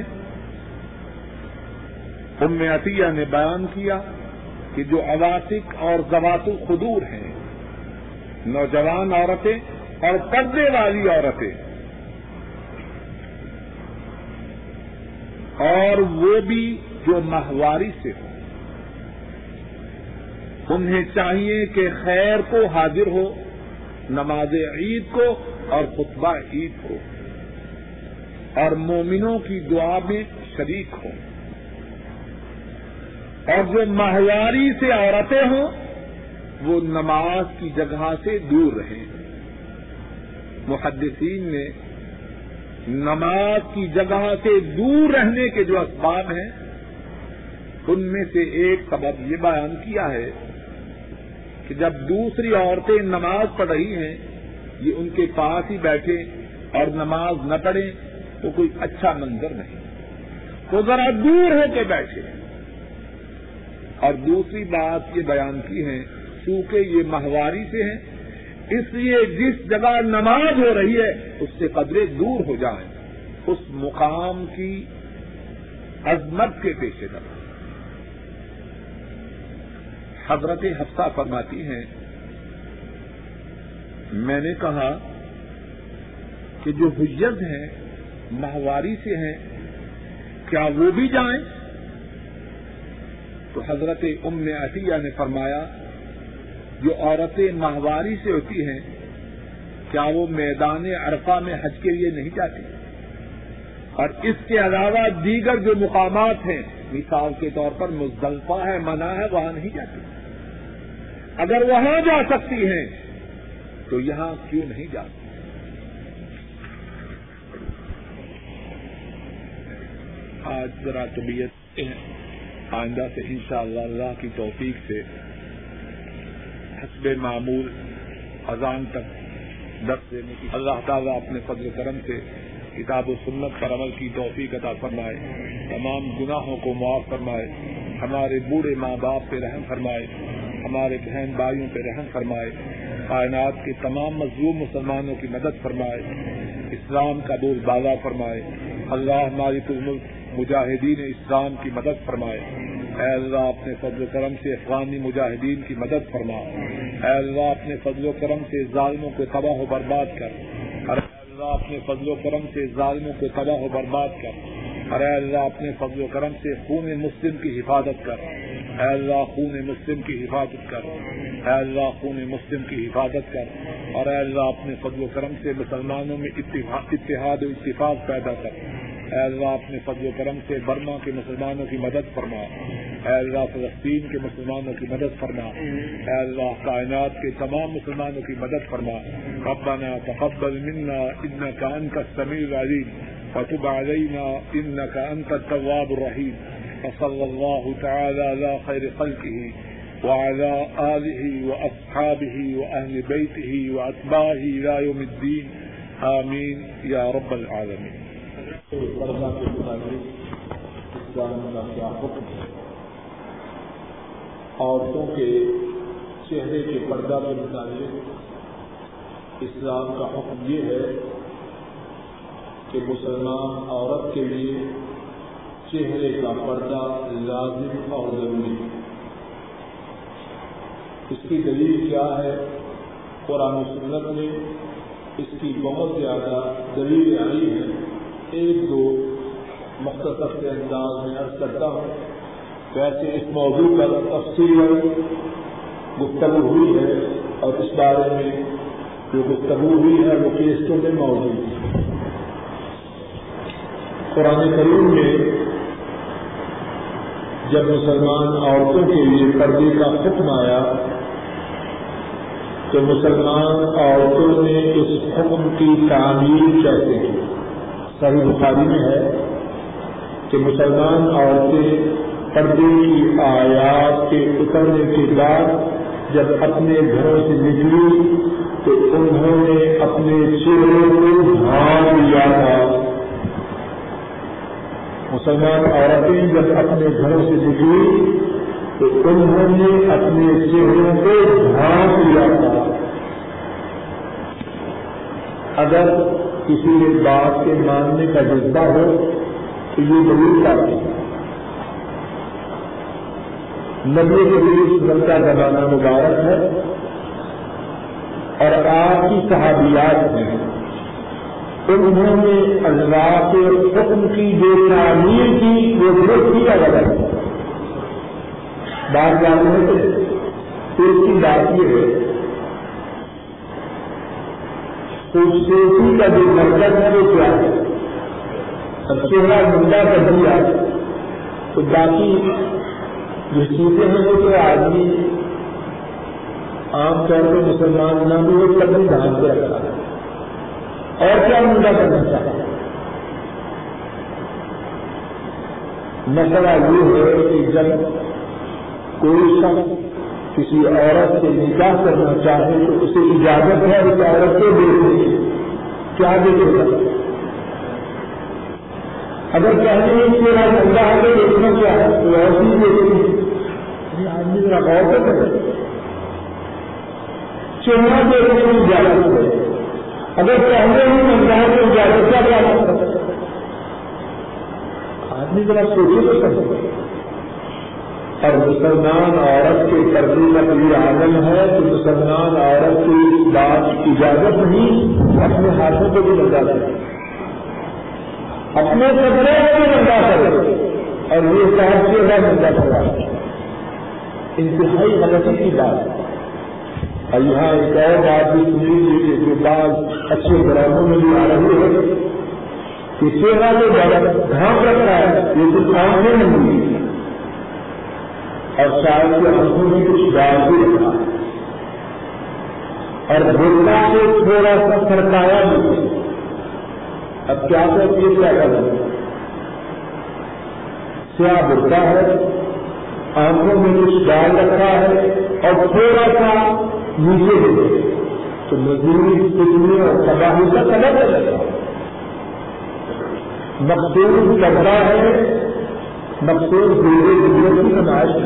ام عطیہ نے بیان کیا کہ جو عواتق اور ذوات الخدور ہیں، نوجوان عورتیں اور پردے والی عورتیں، اور وہ بھی جو ماہواری سے ہوں، انہیں چاہیے کہ خیر کو حاضر ہو، نماز عید کو اور خطبہ عید کو، اور مومنوں کی دعا میں شریک ہوں۔ اور جو ماہواری سے عورتیں ہوں وہ نماز کی جگہ سے دور رہیں۔ محدثین نے نماز کی جگہ سے دور رہنے کے جو اسباب ہیں ان میں سے ایک سبب یہ بیان کیا ہے کہ جب دوسری عورتیں نماز پڑھ رہی ہیں، یہ ان کے پاس ہی بیٹھیں اور نماز نہ پڑھیں تو کوئی اچھا منظر نہیں، تو ذرا دور ہو کے بیٹھیں۔ اور دوسری بات یہ بیان کی ہے، چونکہ یہ ماہواری سے ہیں اس لیے جس جگہ نماز ہو رہی ہے اس سے قدرے دور ہو جائیں، اس مقام کی عظمت کے پیش نظر۔ حضرت حفصہ فرماتی ہیں، میں نے کہا کہ جو حجت ہیں ماہواری سے ہیں کیا وہ بھی جائیں؟ تو حضرت ام عطیہ نے فرمایا جو عورتیں ماہواری سے ہوتی ہیں کیا وہ میدان عرفہ میں حج کے لیے نہیں جاتی؟ اور اس کے علاوہ دیگر جو مقامات ہیں، مثال کے طور پر مزدلفہ ہے، منع ہے، وہاں نہیں جاتی، اگر وہاں جا سکتی ہیں تو یہاں کیوں نہیں جا سکتی؟ آج ذرا طبیعت آئندہ سے انشاءاللہ اللہ کی توفیق سے حسب معمول اذان تک درس دینے کی اللہ تعالیٰ اپنے فضل و کرم سے کتاب و سنت پر عمل کی توفیق عطا فرمائے، تمام گناہوں کو معاف فرمائے، ہمارے بوڑھے ماں باپ پہ رحم فرمائے، ہمارے بہن بھائیوں پہ رحم فرمائے، کائنات کے تمام مظلوم مسلمانوں کی مدد فرمائے، اسلام کا بول بالا فرمائے، اللہ ہماری ملک مجاہدین اسلام کی مدد فرمائے، اے اللہ اپنے فضل و کرم سے افغانی مجاہدین کی مدد فرما، اے اللہ اپنے فضل و کرم سے ظالموں کو تباہ و برباد کر، اللہ اپنے فضل و کرم سے ظالموں کو تباہ و برباد کر، اے اللہ اپنے فضل و کرم سے خون مسلم کی حفاظت کر، اے اللہ خون مسلم کی حفاظت کر، اے اللہ خون مسلم کی حفاظت کر، اور اے اللہ اپنے فضل و کرم سے مسلمانوں میں اتحاد و اتفاق پیدا کر، اے اللہ اپنے فضل و کرم سے برما کے مسلمانوں کی مدد فرما، اے اللہ فلسطین کے مسلمانوں کی مدد فرما، اے اللہ کائنات کے تمام مسلمانوں کی مدد فرما۔ ربنا تقبل منا انک انت السمیع العلیم وتب علینا انک انت التواب الرحیم، وصلی اللہ تعالی علی خیر خلقہ وعلی آلہ واصحابہ واہل بیتہ واتباعہ الی یوم الدین، آمین یا رب العالمین۔ عورتوں کے چہرے کے پردہ کے مطابق اسلام کا حکم یہ ہے کہ مسلمان عورت کے لیے چہرے کا پردہ لازم اور ضروری ہے۔ اس کی دلیل کیا ہے؟ قرآن و سنت میں اس کی بہت زیادہ دلیل آئی ہے، ایک دو مختصر سے انداز میں عرض کرتا ہوں۔ ویسے اس موضوع پر تفصیل گفتگو ہوئی ہے اور اس بارے میں جو گفتگو ہوئی ہے وہ کیسٹوں میں موجود ہے۔ قرآن کریم میں جب مسلمان عورتوں کے لیے پردے کا حکم آیا تو مسلمان عورتوں نے اس حکم کی تعمیل کیسے کی؟ صحیح بخاری میں ہے کہ مسلمان عورتیں پردے کی آیات کے اترنے کے بعد جب اپنے گھروں سے نکلی تو انہوں نے اپنے چہرے کو ڈھانپ لیا تھا۔ مسلمان عورتیں جب اپنے گھروں سے نکلی تو انہوں نے اپنے چہروں کو ڈھانپ لیا تھا۔ اگر کسی بات کے ماننے کا جذبہ ہو تو یہ ضرور کرتے ہیں۔ نبی کریم کا زمانہ مبارک ہے اور آپ کی صحابیات ہیں، انہوں نے اللہ کے حکم کی جو تعمیر کی وہ درست کیا گیا ہے۔ بات جاننے سے ایک کی بات یہ ہے، خوبصورتی کا جو مرکز ہے وہ کیا ہے؟ چہرہ مندہ کر دیا تو باقی جو چیزیں ہیں وہ تو آدمی عام طور پر مسلمان نہ بھی وہ قدم ڈھانپ کے رکھا ہے، اور کیا مندہ کرنا چاہتا ہے؟ مسئلہ یہ ہے کہ جب کوئی شخص کسی عورت سے نکاح کرنا چاہے تو اسے اجازت ہے اس عورت کو دیکھنے کی، کیا دیکھے گا؟ اگر کہتے ہیں کہ میرا بندہ ہے تو دیکھنا کیا ہے؟ تو ایسی دیکھیں آدمی میرا غور تو کرے، چہرہ دیکھنے کی اجازت ہے۔ اگر کہتے ہیں بندہ ہے تو اجازت کیا کیا آدمی ذرا سوچے تو سکتے۔ اور مسلمان عورت کے پردے کا کوئی عالم ہے تو مسلمان عورت کی بات اجازت نہیں، اپنے ہاتھوں کو بھی بندہ کرے، اپنے کپڑے کو بھی بندہ کرے، اور یہ صاحب کے بعد بندہ کرا انتہائی غلطی کی بات۔ اور یہاں ایک اور بات بھی سن لیجیے جو بات اچھے گراموں میں بھی آ رہی ہے کہ چہرہ جو ڈھانپ رکھا ہے یہ کچھ سامنے نہیں ہوئی، اور شاید کے ہنسوں میں کچھ ڈال بھی رکھا، اور بھولنا سے تھوڑا سا سرکایا بھی۔ اب کیا کرتی ہے، کیا کرنا سیاہ برقع ہے، آنکھوں میں کچھ ڈال رکھا ہے اور تھوڑا سا نیچے ہو تو مزدوری کتنی اور تباہی کا کلر لگا۔ مقصود کپڑا ہے، مقصود بیوے ضرورت کی نمائش ہے۔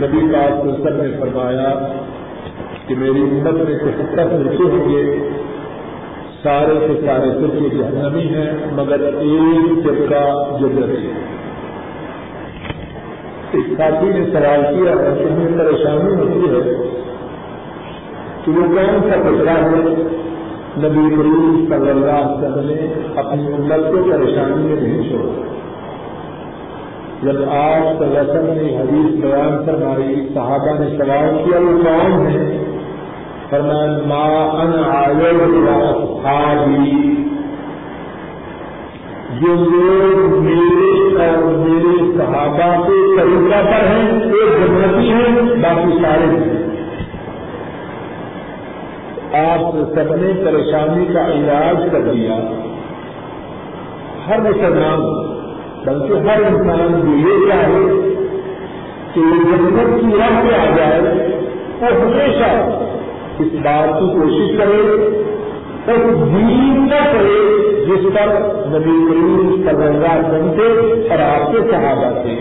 نبی پاک صلی اللہ علیہ وسلم نے فرمایا کہ میری امت میں 75 فرقے ہوں گے، سارے کے سارے فرقے جہنمی ہیں مگر ایک فرقہ جنتی ہے۔ ایک ساتھی نے سوال کیا اور ہمیں پریشانی ہوتی ہے کہ وہ کون سا کچرا ہے نبی کریم صلی اللہ علیہ وسلم نے اپنی امت کو پریشانی میں نہیں چھوڑا. جب آج صلی اللہ علیہ وسلم نے حدیث بیان فرمائی, صحابہ نے سوال کیا وہ کون ہے, فرمایا ما انا علیہ واصحابی, جو لوگ میرے اور میرے صحابہ کے طریقہ پر ہیں ایک جنتی ہیں, باقی سارے ہیں. آپ سب نے پریشانی کا علاج کر دیا. ہر مسلمان بلکہ ہر انسان جو یہ چاہے کہ جنت کی راہ پہ آ جائے وہ ہمیشہ اس بات کی کوشش کرے, دین نہ کرے جس پر نبی کریم صلی اللہ علیہ وسلم تھے اور آپ کے صحابہ تھے,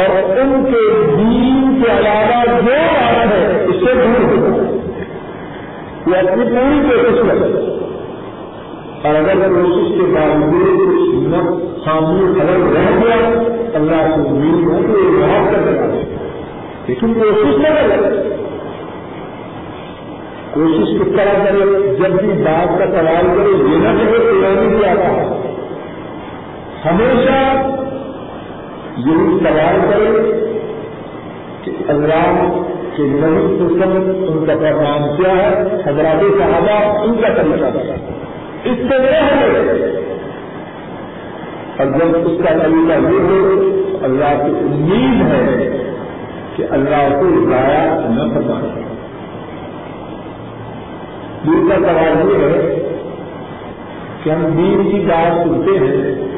اور ان کے دین کے علاوہ جو بات ہے اس سے دور ہو یہ اپنی پوری کوشش کرے. اور اگر کوشش کے باوجود کچھ نفس سامنے خبر رہ گیا, اللہ سے امید ہو کہ یہ معاف کر دے, لیکن کوشش نہ کرے. کوشش کس طرح کرے, جب بھی بات کا سوال کرے یہ نہ کرے تیرانی بھی آتا ہے, ہمیشہ یہی سوال کرے کہ اللہ کے نبی سسم ان کا پیغام کیا ہے, حضرات صحابہ ان کا طریقہ کیا ہے, اس سے یہ ہے. اور جب اس کا طریقہ یہ ہو اللہ کی امید ہے کہ اللہ کو ضائع نہ فرمائے. دوسرا سوال یہ ہے کہ ہم دین کی بات سنتے ہیں,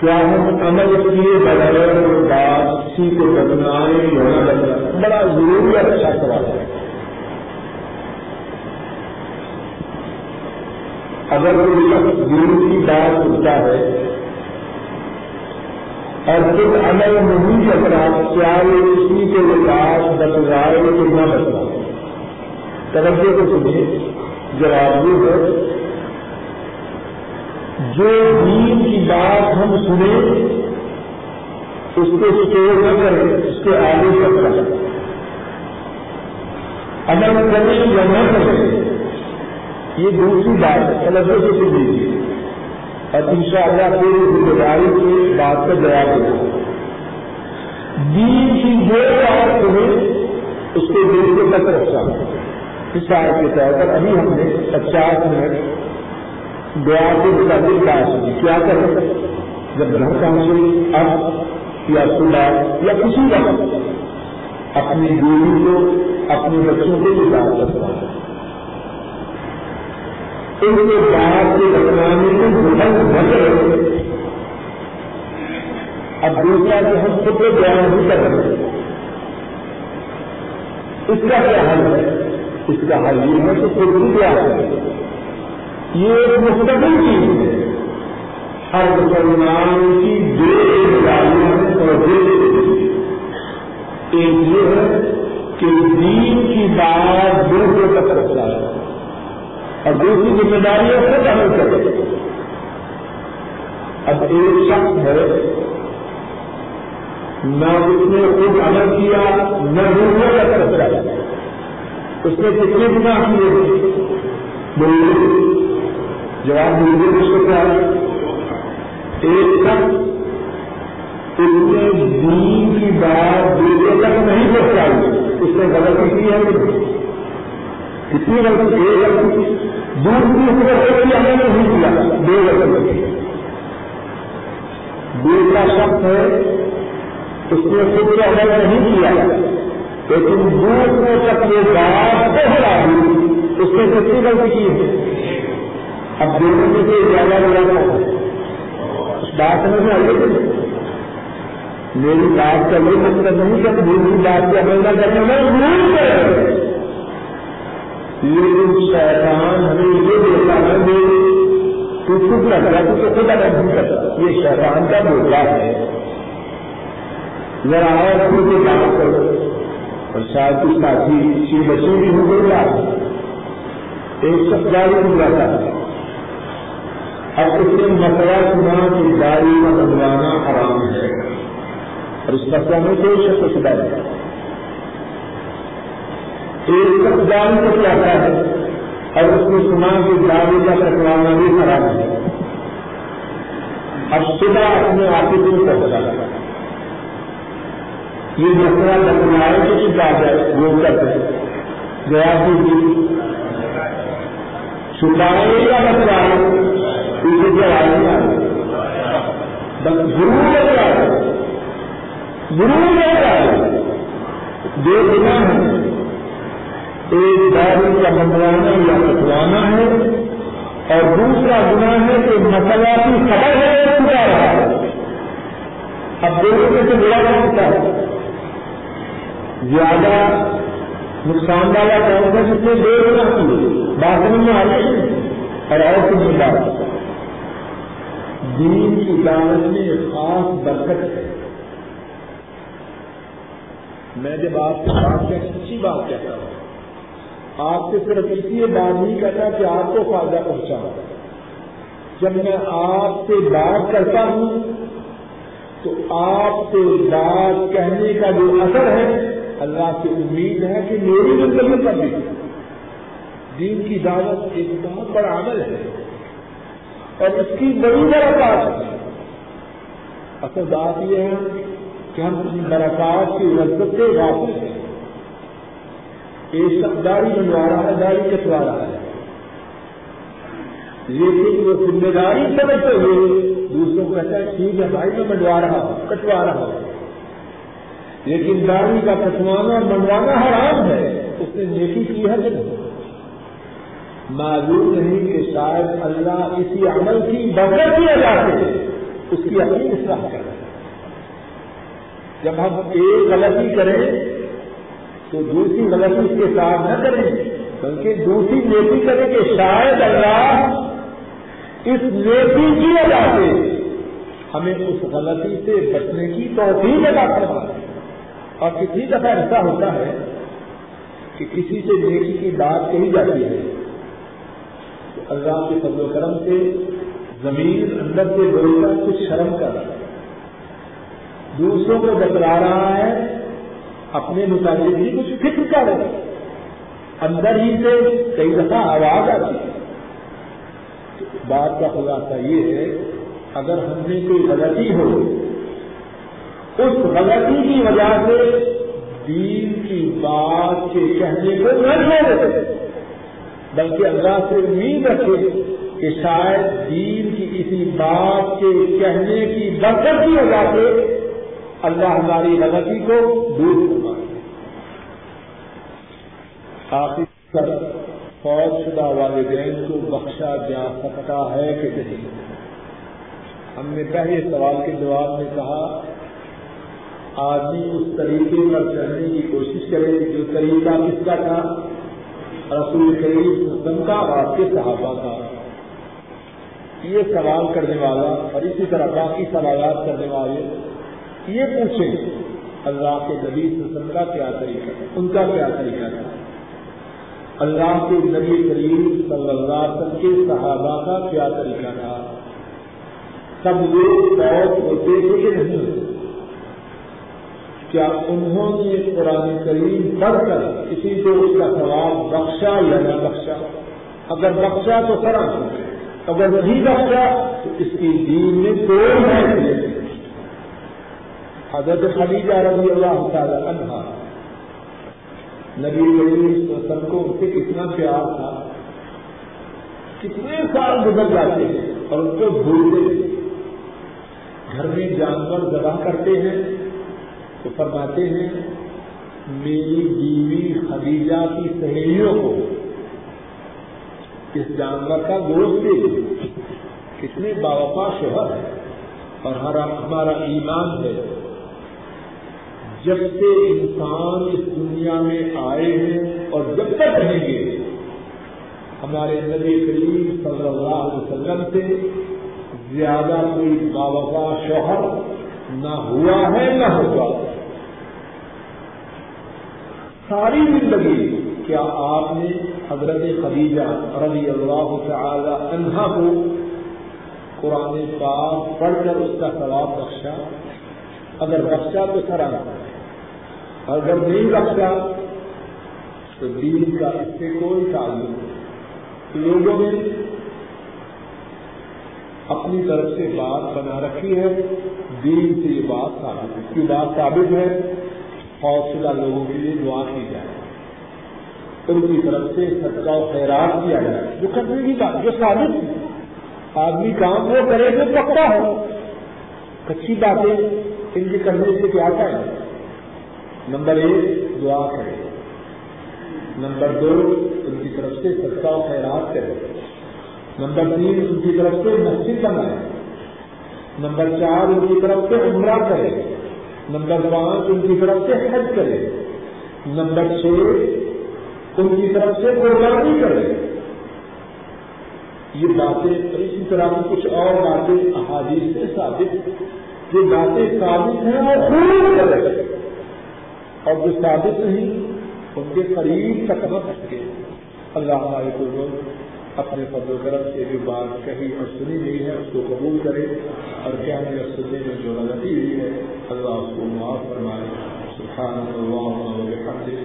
کیا ہم عمل کیے بغیر بات سیکھے بدنائیں ہونا لگنا بڑا ضروری اور اچھا سوال ہے. اگر کوئی دین کی بات سنتا ہے اور پھر عمل نہیں کرتا, کیا وہ اسی کے لباس بدلائے تو نہ بدلا؟ توجہ کو سنیے, جواب یہ ہے جو دین کی بات ہم سنیں اس کو اسٹور نہ کریں, اس کے آگے بڑھنا ہے. عمل کریں یا نہ کریں یہ دوسری بات ہے, توجہ کو سنیے اور ان شاء اللہ پوری ذمہ داری سے بات کا جواب دینا. دین کی جو بات سنیں اس کو دین کے تک رکھنا. مثال کے طور پر ابھی ہم نے 50 منٹ دعا کے مطابق بات کی, کیا کریں جب گھر پہنچے اب یا صبح یا کسی وقت اپنی بیوی کو اپنے بچوں کو بھی بات کرتا ہے, ان کے باہر کے بتانے کو بہت بند رہے. اب دوسرا جو ہم خود کو بیان نہیں کر رہے اس کا کیا حل ہے؟ اس کا حال یہ ہے کہ کوئی کیا ہے, یہ ایک مستقل چیز ہے. ہر مسلمان کی دو گاڑیاں اور دل ایک یہ ہے کہ دین کی بات دوسروں تک پہنچائے اور دوسری ذمہ داریاں خود عمل کرے. اب ایک شخص ہے نہ اس نے خود عمل کیا نہ دوسروں تک پہنچایا, اس نے کتنے گناہ کیے بولے؟ جواب ملے اس کو کیا ایک شخص اس نے دین کی بات دوسرے تک نہیں پہنچائی, اس نے غلطی کی ہے کتنی غلطی؟ ایک غلطی دوسری غلطی ہمیں نہیں کیا, دو غلطی. دوسرا شخص ہے اس نے خود کو غلط نہیں کیا لیکن دوسروں تک یہ بات پہنچا دی, اس نے کتنی غلطی کی ہے؟ اب دونوں کے لیے زیادہ لگانا ہے. اس بات میں میری بات کا یہ مطلب نہیں کہ دوسری بات کا بندہ کرنے میں ضرور کرے, لیکن شیطان ہمیں یہ دیکھا ہے کہ تو چپ لگ رہا تو خود الگ نہیں کرتا, یہ شیطان کا موقع ہے. ذرا اور خود کی بات کرو اور شاید اس ساتھی سی بچوں بھی ہو گئی بات ایک سپتاری ہو جاتا ہے. اب اس نے مسئلہ سنا کہ گاڑی کا بدلانا حرام ہے اور اس مسئلہ میں کوئی شخص شدہ ہے, ایک تک جاری تک جاتا ہے اور اس نے سنا کہ جاری کا ٹکرانا بھی خراب ہے. اب صبح اپنے آپ کو پتہ لگا یہ مسئلہ ٹکرائے تو کی بات ہے وہ کرتے ہیں جواب بھی چھپانے کا مسئلہ ہے اسے جواب نہیں ضرور ہے دو گنا ہے ایک دارو کا منگوانا یا کٹوانا ہے اور دوسرا گنا ہے کہ مسئلہ کی خبر ہے چھٹا رہا ہے. اب دیکھو کیسے بڑا ہوتا ہے زیادہ نقصان والا کام ہے جس میں دو گنا باطن میں آ رہے ہیں اور کچھ ملا دین کی دعوت میں ایک خاص برکت ہے. میں جب آپ کے ساتھ سچی بات کہتا ہوں آپ سے صرف اس لیے بات نہیں کہتا کہ آپ کو فائدہ پہنچاؤں. جب میں آپ سے بات کرتا ہوں تو آپ سے بات کہنے کا جو اثر ہے اللہ سے امید ہے کہ میری زندگی پر بھی. دین کی دعوت ایک بہت بڑا عمل ہے اور اس کی بڑی برکات ہے. اصل بات یہ ہے کہ ہم اپنی برکات کی لذت سے واپس ہیں. ایک شخص داڑھی بنوا رہا ہے داڑھی کٹوا رہا ہے لیکن وہ ذمہ داری سمجھتے ہوئے دوسروں کو کہتا ہے ٹھیک ہے بھائی میں بنوا رہا ہوں کٹوا رہا ہوں لیکن داڑھی کا کٹوانا بنوانا حرام ہے. اس نے نیکی کی ہے معلوم نہیں کہ شاید اللہ اسی عمل کی برکت کی وجہ سے اس کی اپنی اصلاح کر رہا ہے. جب ہم ایک غلطی کریں تو دوسری غلطی اس کے ساتھ نہ کریں بلکہ دوسری نیکی کریں کہ شاید اللہ اس نیکی کی وجہ سے ہمیں اس غلطی سے بچنے کی توفیق عطا فرمائے. اور کسی دفعہ ایسا ہوتا ہے کہ کسی سے نیکی کی بات کہی جاتی ہے تو اللہ کے فضل و کرم سے زمین اندر سے بولنا کچھ شرم کر رہا ہے دوسروں کو بتلا رہا ہے اپنے مطابق بھی کچھ فکر کر رہے ہیں اندر ہی سے کئی دفعہ آواز آتی ہے. بات کا خلاصہ یہ ہے اگر ہم نے کوئی غلطی ہو اس غلطی کی وجہ سے دین کی بات کے کہنے کو نہ چھوڑے بلکہ اللہ سے امید رکھے کہ شاید دین کی کسی بات کے کہنے کی برکت کی وجہ سے اللہ ہماری غلطی کو دور فرمائے. آخر تک فوت شدہ والدین کو بخشا جا سکتا ہے کہ نہیں؟ ہم نے پہلے سوال کے جواب میں کہا آدمی اس طریقے پر چلنے کی کوشش کرے جو طریقہ کس کا تھا رسول کریم صلی اللہ علیہ وسلم کا اور آپ کے صحابہ کا. یہ سوال کرنے والا اور اسی طرح باقی سوالات کرنے والے یہ پوچھیں اللہ کے نبی صلی اللہ علیہ وسلم کا کیا طریقہ ہے ان کا کیا طریقہ تھا اللہ کے نبی کریم صلی اللہ علیہ وسلم کے صحابہ کا کیا طریقہ تھا. سب لوگ فوت ہوتے تھے کہ نہیں کیا انہوں نے قرآن کریم پڑھ کر کسی کو اس کا ثواب بخشا یا نہ بخشا؟ اگر بخشا تو سرا اگر نہیں بخشا تو اس کی دین میں توڑ ہے. حضرت خدیجہ رضی اللہ تعالی عنہا نبی کریم سب کو ان سے کتنا پیار تھا کتنے سال گزر جاتے ہیں اور ان کو بھولتے ہیں. گھر میں جانور ذبح کرتے ہیں تو فرماتے ہیں میری بیوی خدیجہ کی سہیلیوں کو اس جانور کا گوشت دے دیں. کتنے باوفا شوہر ہے اور ہمارا ایمان ہے. جب سے انسان اس دنیا میں آئے ہیں اور جب تک رہیں گے ہمارے نبی کریم صلی اللہ علیہ وسلم سے زیادہ کوئی باوفا شوہر نہ ہوا ہے نہ ہوگا. ساری زندگی کیا آپ نے حضرت خدیجہ رضی اللہ تعالی عنہا کو قرآن پاک پڑھ کر اس کا ثواب بخشا؟ اگر بخشا تو سراہا اگر نہیں بخشا تو دین کا اس سے کوئی تعلق نہیں. لوگوں نے اپنی طرف سے بات بنا رکھی ہے, دین سے یہ بات ثابت ہے, اس کی بات ثابت ہے. حوصلہ لوگوں کے لیے دعا کی جائے, ان کی طرف سے صدقہ و خیرات کیا جائے, جو کرنے کی بات جو ثابت ہے. آدمی کام وہ کرے جو پکا ہو, کچی باتیں ان کے کرنے سے کیا آتا ہے. نمبر 1 دعا کرے, نمبر 2 ان کی طرف سے صدقہ و خیرات کرے, نمبر 3 ان کی طرف سے مسجد بنائے, نمبر 4 ان کی طرف سے عمرہ کرے, نمبر 5 ان کی طرف سے حج کرے, نمبر 6 ان کی طرف سے قربانی کرے. یہ باتیں, اسی طرح کی کچھ اور باتیں احادیث سے ثابت, یہ باتیں ثابت ہیں وہ ضرور کرے, اور جو ثابت نہیں ان کے قریب تک نہ سکے. اللہ ہمارے کو اپنے فضل و کرم سے جو بات کہی اور سنی گئی ہے اس کو قبول کرے, اور کہنے اور سننے میں جو غلطی ہوئی ہے اللہ اس کو معاف فرمائے. سبحان اللہ وبحمدہ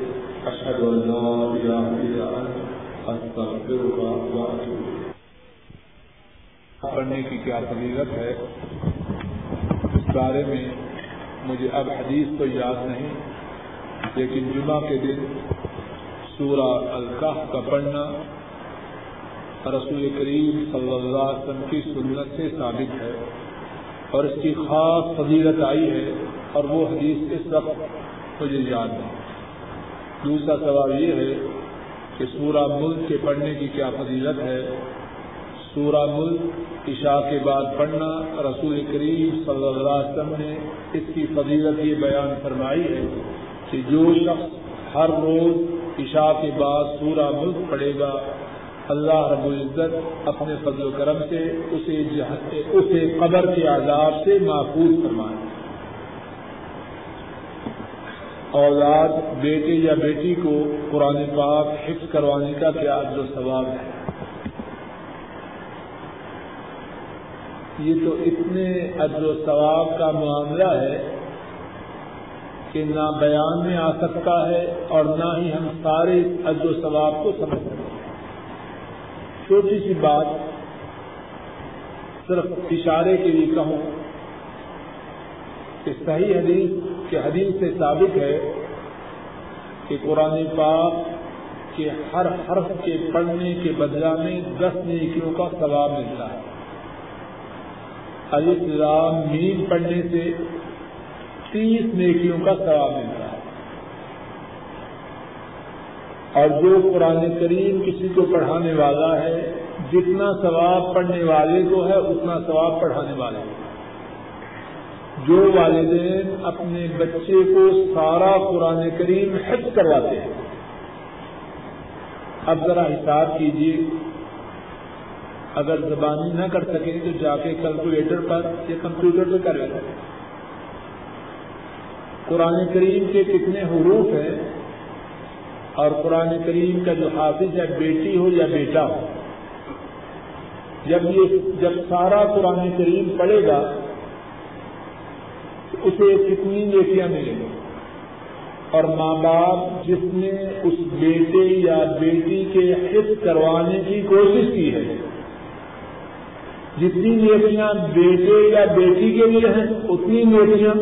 اشہد ان لا الہ الا انت استغفرک واتوب الیک. پڑھنے کی کیا فضیلت ہے اس بارے میں مجھے اب حدیث تو یاد نہیں, لیکن جمعہ کے دن سورہ الکہف کا پڑھنا رسول کریم صلی اللہ علیہ وسلم کی سنت سے ثابت ہے, اور اس کی خاص فضیلت آئی ہے, اور وہ حدیث اس وقت مجھے یاد ہے. دوسرا سوال یہ ہے کہ سورہ ملک کے پڑھنے کی کیا فضیلت ہے. سورہ ملک عشاء کے بعد پڑھنا, رسول کریم صلی اللہ علیہ وسلم نے اس کی فضیلت یہ بیان فرمائی ہے کہ جو شخص ہر روز عشاء کے بعد سورہ ملک پڑھے گا اللہ رب العزت اپنے فضل و کرم سے اسے قبر کے عذاب سے محفوظ فرمائے. اولاد, بیٹے یا بیٹی کو قرآن پاک حفظ کروانے کا کیا اجر و ثواب ہے. یہ تو اتنے اجر و ثواب کا معاملہ ہے کہ نہ بیان میں آ سکتا ہے, اور نہ ہی ہم سارے اجر و ثواب کو سمجھ سکتے ہیں. چھوٹی سی بات صرف اشارے کے لیے کہوں کہ صحیح حدیث کے حدیث سے ثابت ہے کہ قرآن پاک کے ہر حرف کے پڑھنے کے بدلہ میں 10 نیکیوں کا ثواب ملتا ہے. الف لام میم پڑھنے سے 30 نیکیوں کا ثواب ملتا ہے, اور جو قرآن کریم کسی کو پڑھانے والا ہے جتنا ثواب پڑھنے والے کو ہے اتنا ثواب پڑھانے والے کو. جو والدین اپنے بچے کو سارا قرآن کریم حفظ کرواتے ہیں, اب ذرا حساب کیجیے, اگر زبانی نہ کر سکیں تو جا کے کیلکولیٹر پر یا کمپیوٹر پہ کر لیتے ہیں. قرآن کریم کے کتنے حروف ہیں, اور قرآن کریم کا جو حافظ ہے بیٹی ہو یا بیٹا ہو, جب سارا قرآن کریم پڑھے گا تو اسے کتنی نیکیاں ملیں گی. اور ماں باپ جس نے اس بیٹے یا بیٹی کے حفظ کروانے کی کوشش کی ہے, جتنی نیکیاں بیٹے یا بیٹی کے لیے ہیں اتنی نیکیاں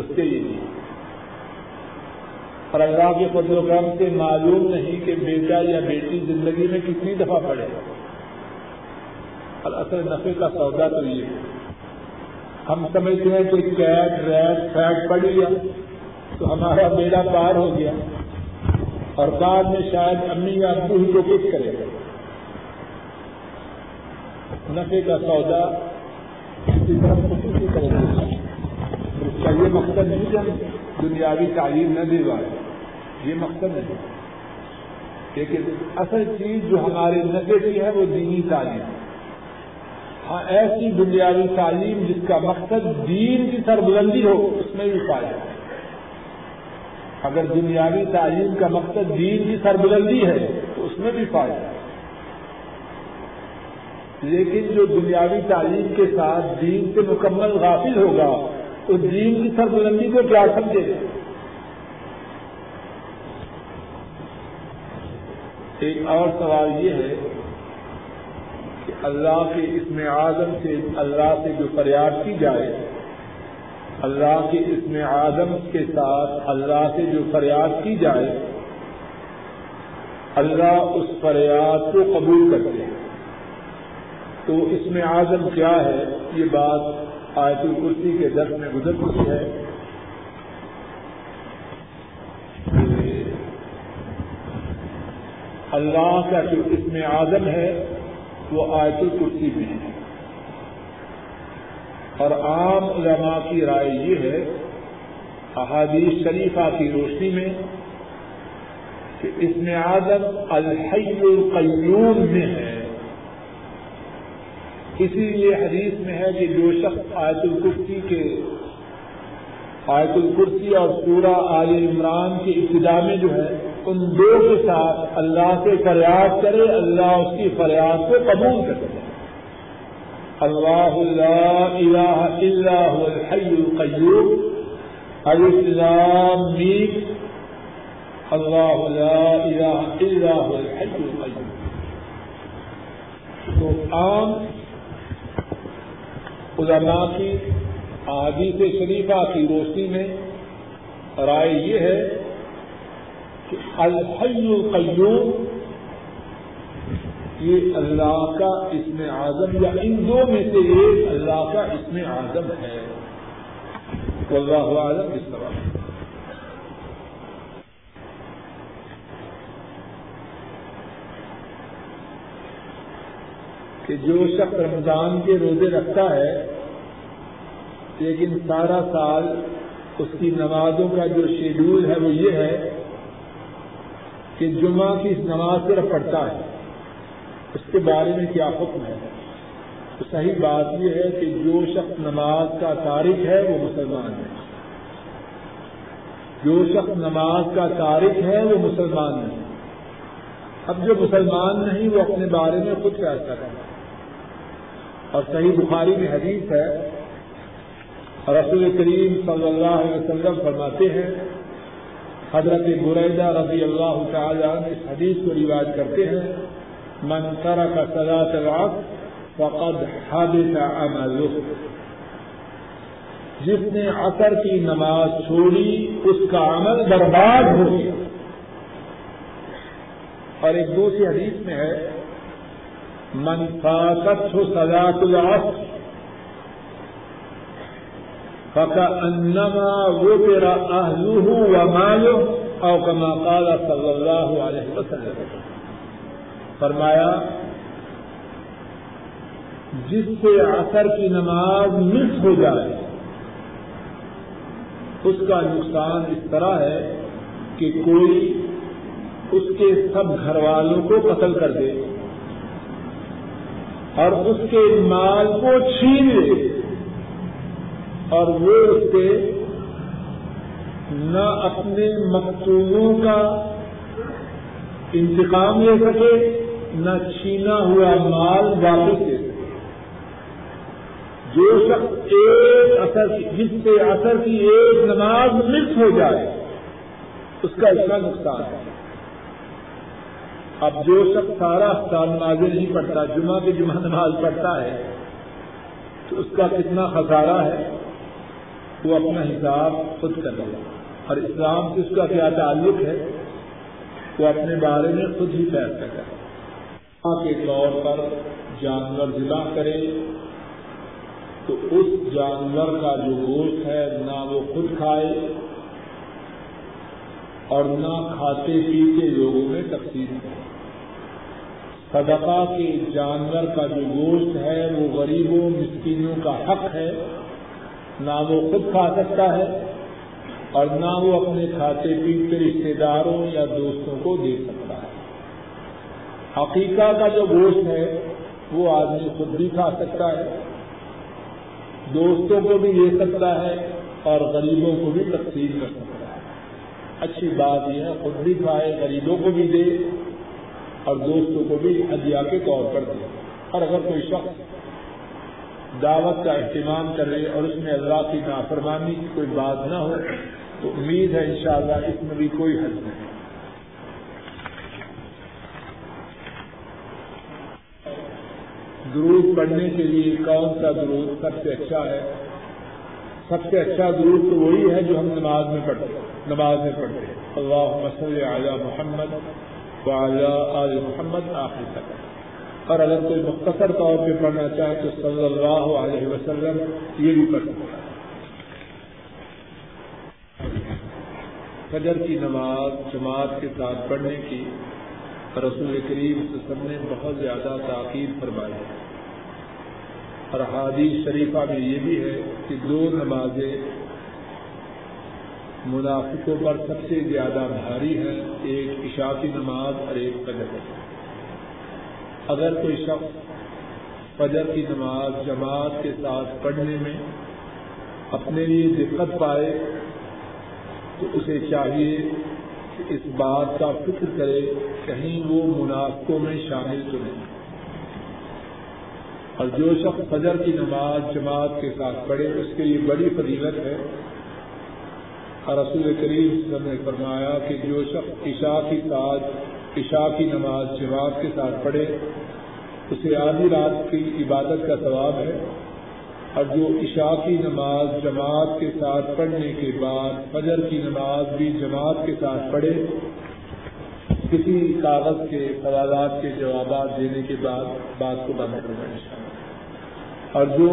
اس کے لیے. اور اللہ کے فضل و کرم سے معلوم نہیں کہ بیٹا یا بیٹی زندگی میں کتنی دفعہ پڑھے, اور اصل نفع کا سودا تو یہ ہے. ہم سمجھتے ہیں کہ کیٹ ریٹ فیٹ پڑھ لیا تو ہمارا بیڑا پار ہو گیا, اور بعد میں شاید امی یا ابو ہی کو کچھ کرے گا. نفع کا سودا کسی طرح کسی کرے گا, اس کا یہ مقصد نہیں جانتے دنیاوی تعلیم نہ دیوائے, یہ مقصد نہیں. لیکن اصل چیز جو ہمارے نفع کی ہے وہ دینی تعلیم ہے. ہاں ایسی دنیاوی تعلیم جس کا مقصد دین کی سربلندی ہو اس میں بھی فائدہ ہے. اگر دنیاوی تعلیم کا مقصد دین کی سربلندی ہے تو اس میں بھی فائدہ ہے, لیکن جو دنیاوی تعلیم کے ساتھ دین سے مکمل غافل ہوگا تو دین کی سربلندی کو کیا سمجھے گا. ایک اور سوال یہ ہے کہ اللہ کے اسم اعظم سے اللہ سے جو فریاد کی جائے، اللہ کے اسم اعظم کے ساتھ اللہ سے جو فریاد کی جائے اللہ اس فریاد کو قبول کرتے ہیں، تو اسم اعظم کیا ہے؟ یہ بات آیت الکرسی کے درس میں گزر چکی ہے. اللہ کا جو اسم اعظم ہے وہ آیت الکرسی میں ہے، اور عام علماء کی رائے یہ ہے احادیث شریفہ کی روشنی میں کہ اسم اعظم الحی القیوم میں ہے. اسی لیے حدیث میں ہے کہ جو شخص آیت الکرسی اور سورہ آل عمران کی ابتدا میں جو ہے ان دو کے ساتھ اللہ سے فریاد کرے اللہ اس کی فریاد کو قبول کرے. اللہ لا الہ الا هو الحی القیوم، الف لام میم، اللہ لا الہ الا هو الحی القیوم. تو عام علماء کی احادیث شریفہ کی روشنی میں رائے یہ ہے کہ الحی القیوم یہ اللہ کا اسم اعظم یا ان دو میں سے ایک اللہ کا اسم اعظم ہے. واللہ اعلم بالصواب. کہ جو شخص رمضان کے روزے رکھتا ہے لیکن سارا سال اس کی نمازوں کا جو شیڈول ہے وہ یہ ہے کہ جمعہ کی نماز صرف پڑھتا ہے، اس کے بارے میں کیا حکم ہے؟ تو صحیح بات یہ ہے کہ جو شخص نماز کا تارک ہے وہ مسلمان ہے. جو شخص نماز کا تارک ہے وہ مسلمان ہے. اب جو مسلمان نہیں وہ اپنے بارے میں خود فیصلہ کرے. اور صحیح بخاری میں حدیث ہے رسول کریم صلی اللہ علیہ وسلم فرماتے ہیں، حضرت بریدہ رضی اللہ تعالی عنہ اس حدیث کو روایت کرتے ہیں، من ترک صلاۃ العصر فقد حبط عمله، جس نے عصر کی نماز چھوڑی اس کا عمل برباد ہو گیا. اور ایک دوسری حدیث میں ہے من فاتته صلاة العصر فكأنما وطر أهله وماله أو كما قال صلی اللہ علیہ وسلم. فرمایا جس سے عصر کی نماز مس ہو جائے اس کا نقصان اس طرح ہے کہ کوئی اس کے سب گھر والوں کو قتل کر دے اور اس کے مال کو چھین لے اور وہ اس سے نہ اپنے مقتولوں کا انتقام لے سکے نہ چھینا ہوا مال واپس دے سکے. جو شخص ایک اثر جس سے اثر کی ایک نماز مس ہو جائے اس کا اتنا نقصان ہے. اب جو شخص سارا سال نماز نہیں پڑھتا، جمعہ کے جمعہ نماز پڑھتا ہے تو اس کا کتنا خسارہ ہے، وہ اپنا حساب خود کرے گا. اور اسلام سے اس کا کیا تعلق ہے وہ اپنے بارے میں خود ہی فیصلہ کرے. کے طور پر جانور ذبح کرے تو اس جانور کا جو گوشت ہے نہ وہ خود کھائے اور نہ کھاتے پیتے لوگوں میں تقسیم کرے. صدقہ کے جانور کا جو گوشت ہے وہ غریبوں مسکینوں کا حق ہے، نہ وہ خود کھا سکتا ہے اور نہ وہ اپنے کھاتے پیتے رشتے داروں یا دوستوں کو دے سکتا ہے. عقیقہ کا جو گوشت ہے وہ آدمی خود بھی کھا سکتا ہے، دوستوں کو بھی دے سکتا ہے اور غریبوں کو بھی تقسیم کر سکتا ہے. اچھی بات یہ ہے خود بھی کھائے، غریبوں کو بھی دے اور دوستوں کو بھی ہدیہ کے طور پر دے. اور اگر کوئی شخص دعوت کا اہتمام کر رہے اور اس میں اللہ کی نافرمانی کی کوئی بات نہ ہو تو امید ہے انشاءاللہ اس میں بھی کوئی حد نہیں. درود پڑھنے کے لیے کون سا درود سب سے اچھا ہے؟ سب سے اچھا درود تو وہی ہے جو ہم نماز میں پڑھتے ہیں اللہم صل علی محمد وعلی آل محمد آخر تک۔ اور اگر کوئی مختصر طور پہ پڑھنا چاہے تو صلی اللہ علیہ وسلم یہ بھی پڑھ سکتا ہے۔ فجر کی نماز جماعت کے ساتھ پڑھنے کی رسول کریم صلی اللہ علیہ وسلم نے بہت زیادہ تاکید فرمائی ہے، اور حدیث شریفہ میں یہ بھی ہے کہ دو نمازیں منافقوں پر سب سے زیادہ بھاری ہیں، ایک عشاء کی نماز اور ایک فجر کی۔ اگر کوئی شخص فجر کی نماز جماعت کے ساتھ پڑھنے میں اپنے لیے دقت پائے تو اسے چاہیے کہ اس بات کا فکر کرے کہیں وہ منافقوں میں شامل تو نہیں۔ اور جو شخص فجر کی نماز جماعت کے ساتھ پڑھے اس کے لیے بڑی فضیلت ہے، اور رسول کریم صلی اللہ علیہ وسلم نے فرمایا کہ جو شخص عشاء کی نماز جماعت کے ساتھ پڑھے اسے آدھی رات کی عبادت کا ثواب ہے، اور جو عشاء کی نماز جماعت کے ساتھ پڑھنے کے بعد فجر کی نماز بھی جماعت کے ساتھ پڑھے، کسی کاغذ کے سوالات کے جوابات دینے کے بعد بات کو بند کر دیں، اور جو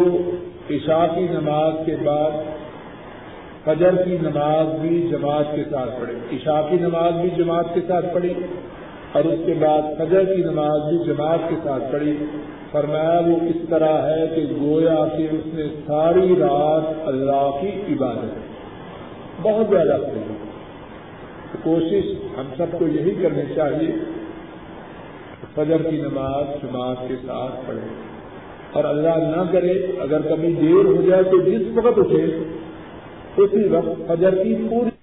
عشاء کی نماز کے بعد فجر کی نماز بھی جماعت کے ساتھ پڑھے، عشاء کی نماز بھی جماعت کے ساتھ پڑھی اور اس کے بعد فجر کی نماز بھی جماعت کے ساتھ پڑھی، فرمایا وہ اس طرح ہے کہ گویا کہ اس نے ساری رات اللہ کی عبادت کی۔ بہت زیادہ کوشش ہم سب کو یہی کرنی چاہیے فجر کی نماز جماعت کے ساتھ پڑھیں، اور اللہ نہ کرے اگر کبھی دیر ہو جائے تو جس وقت اٹھے اسی وقت فجر کی پوری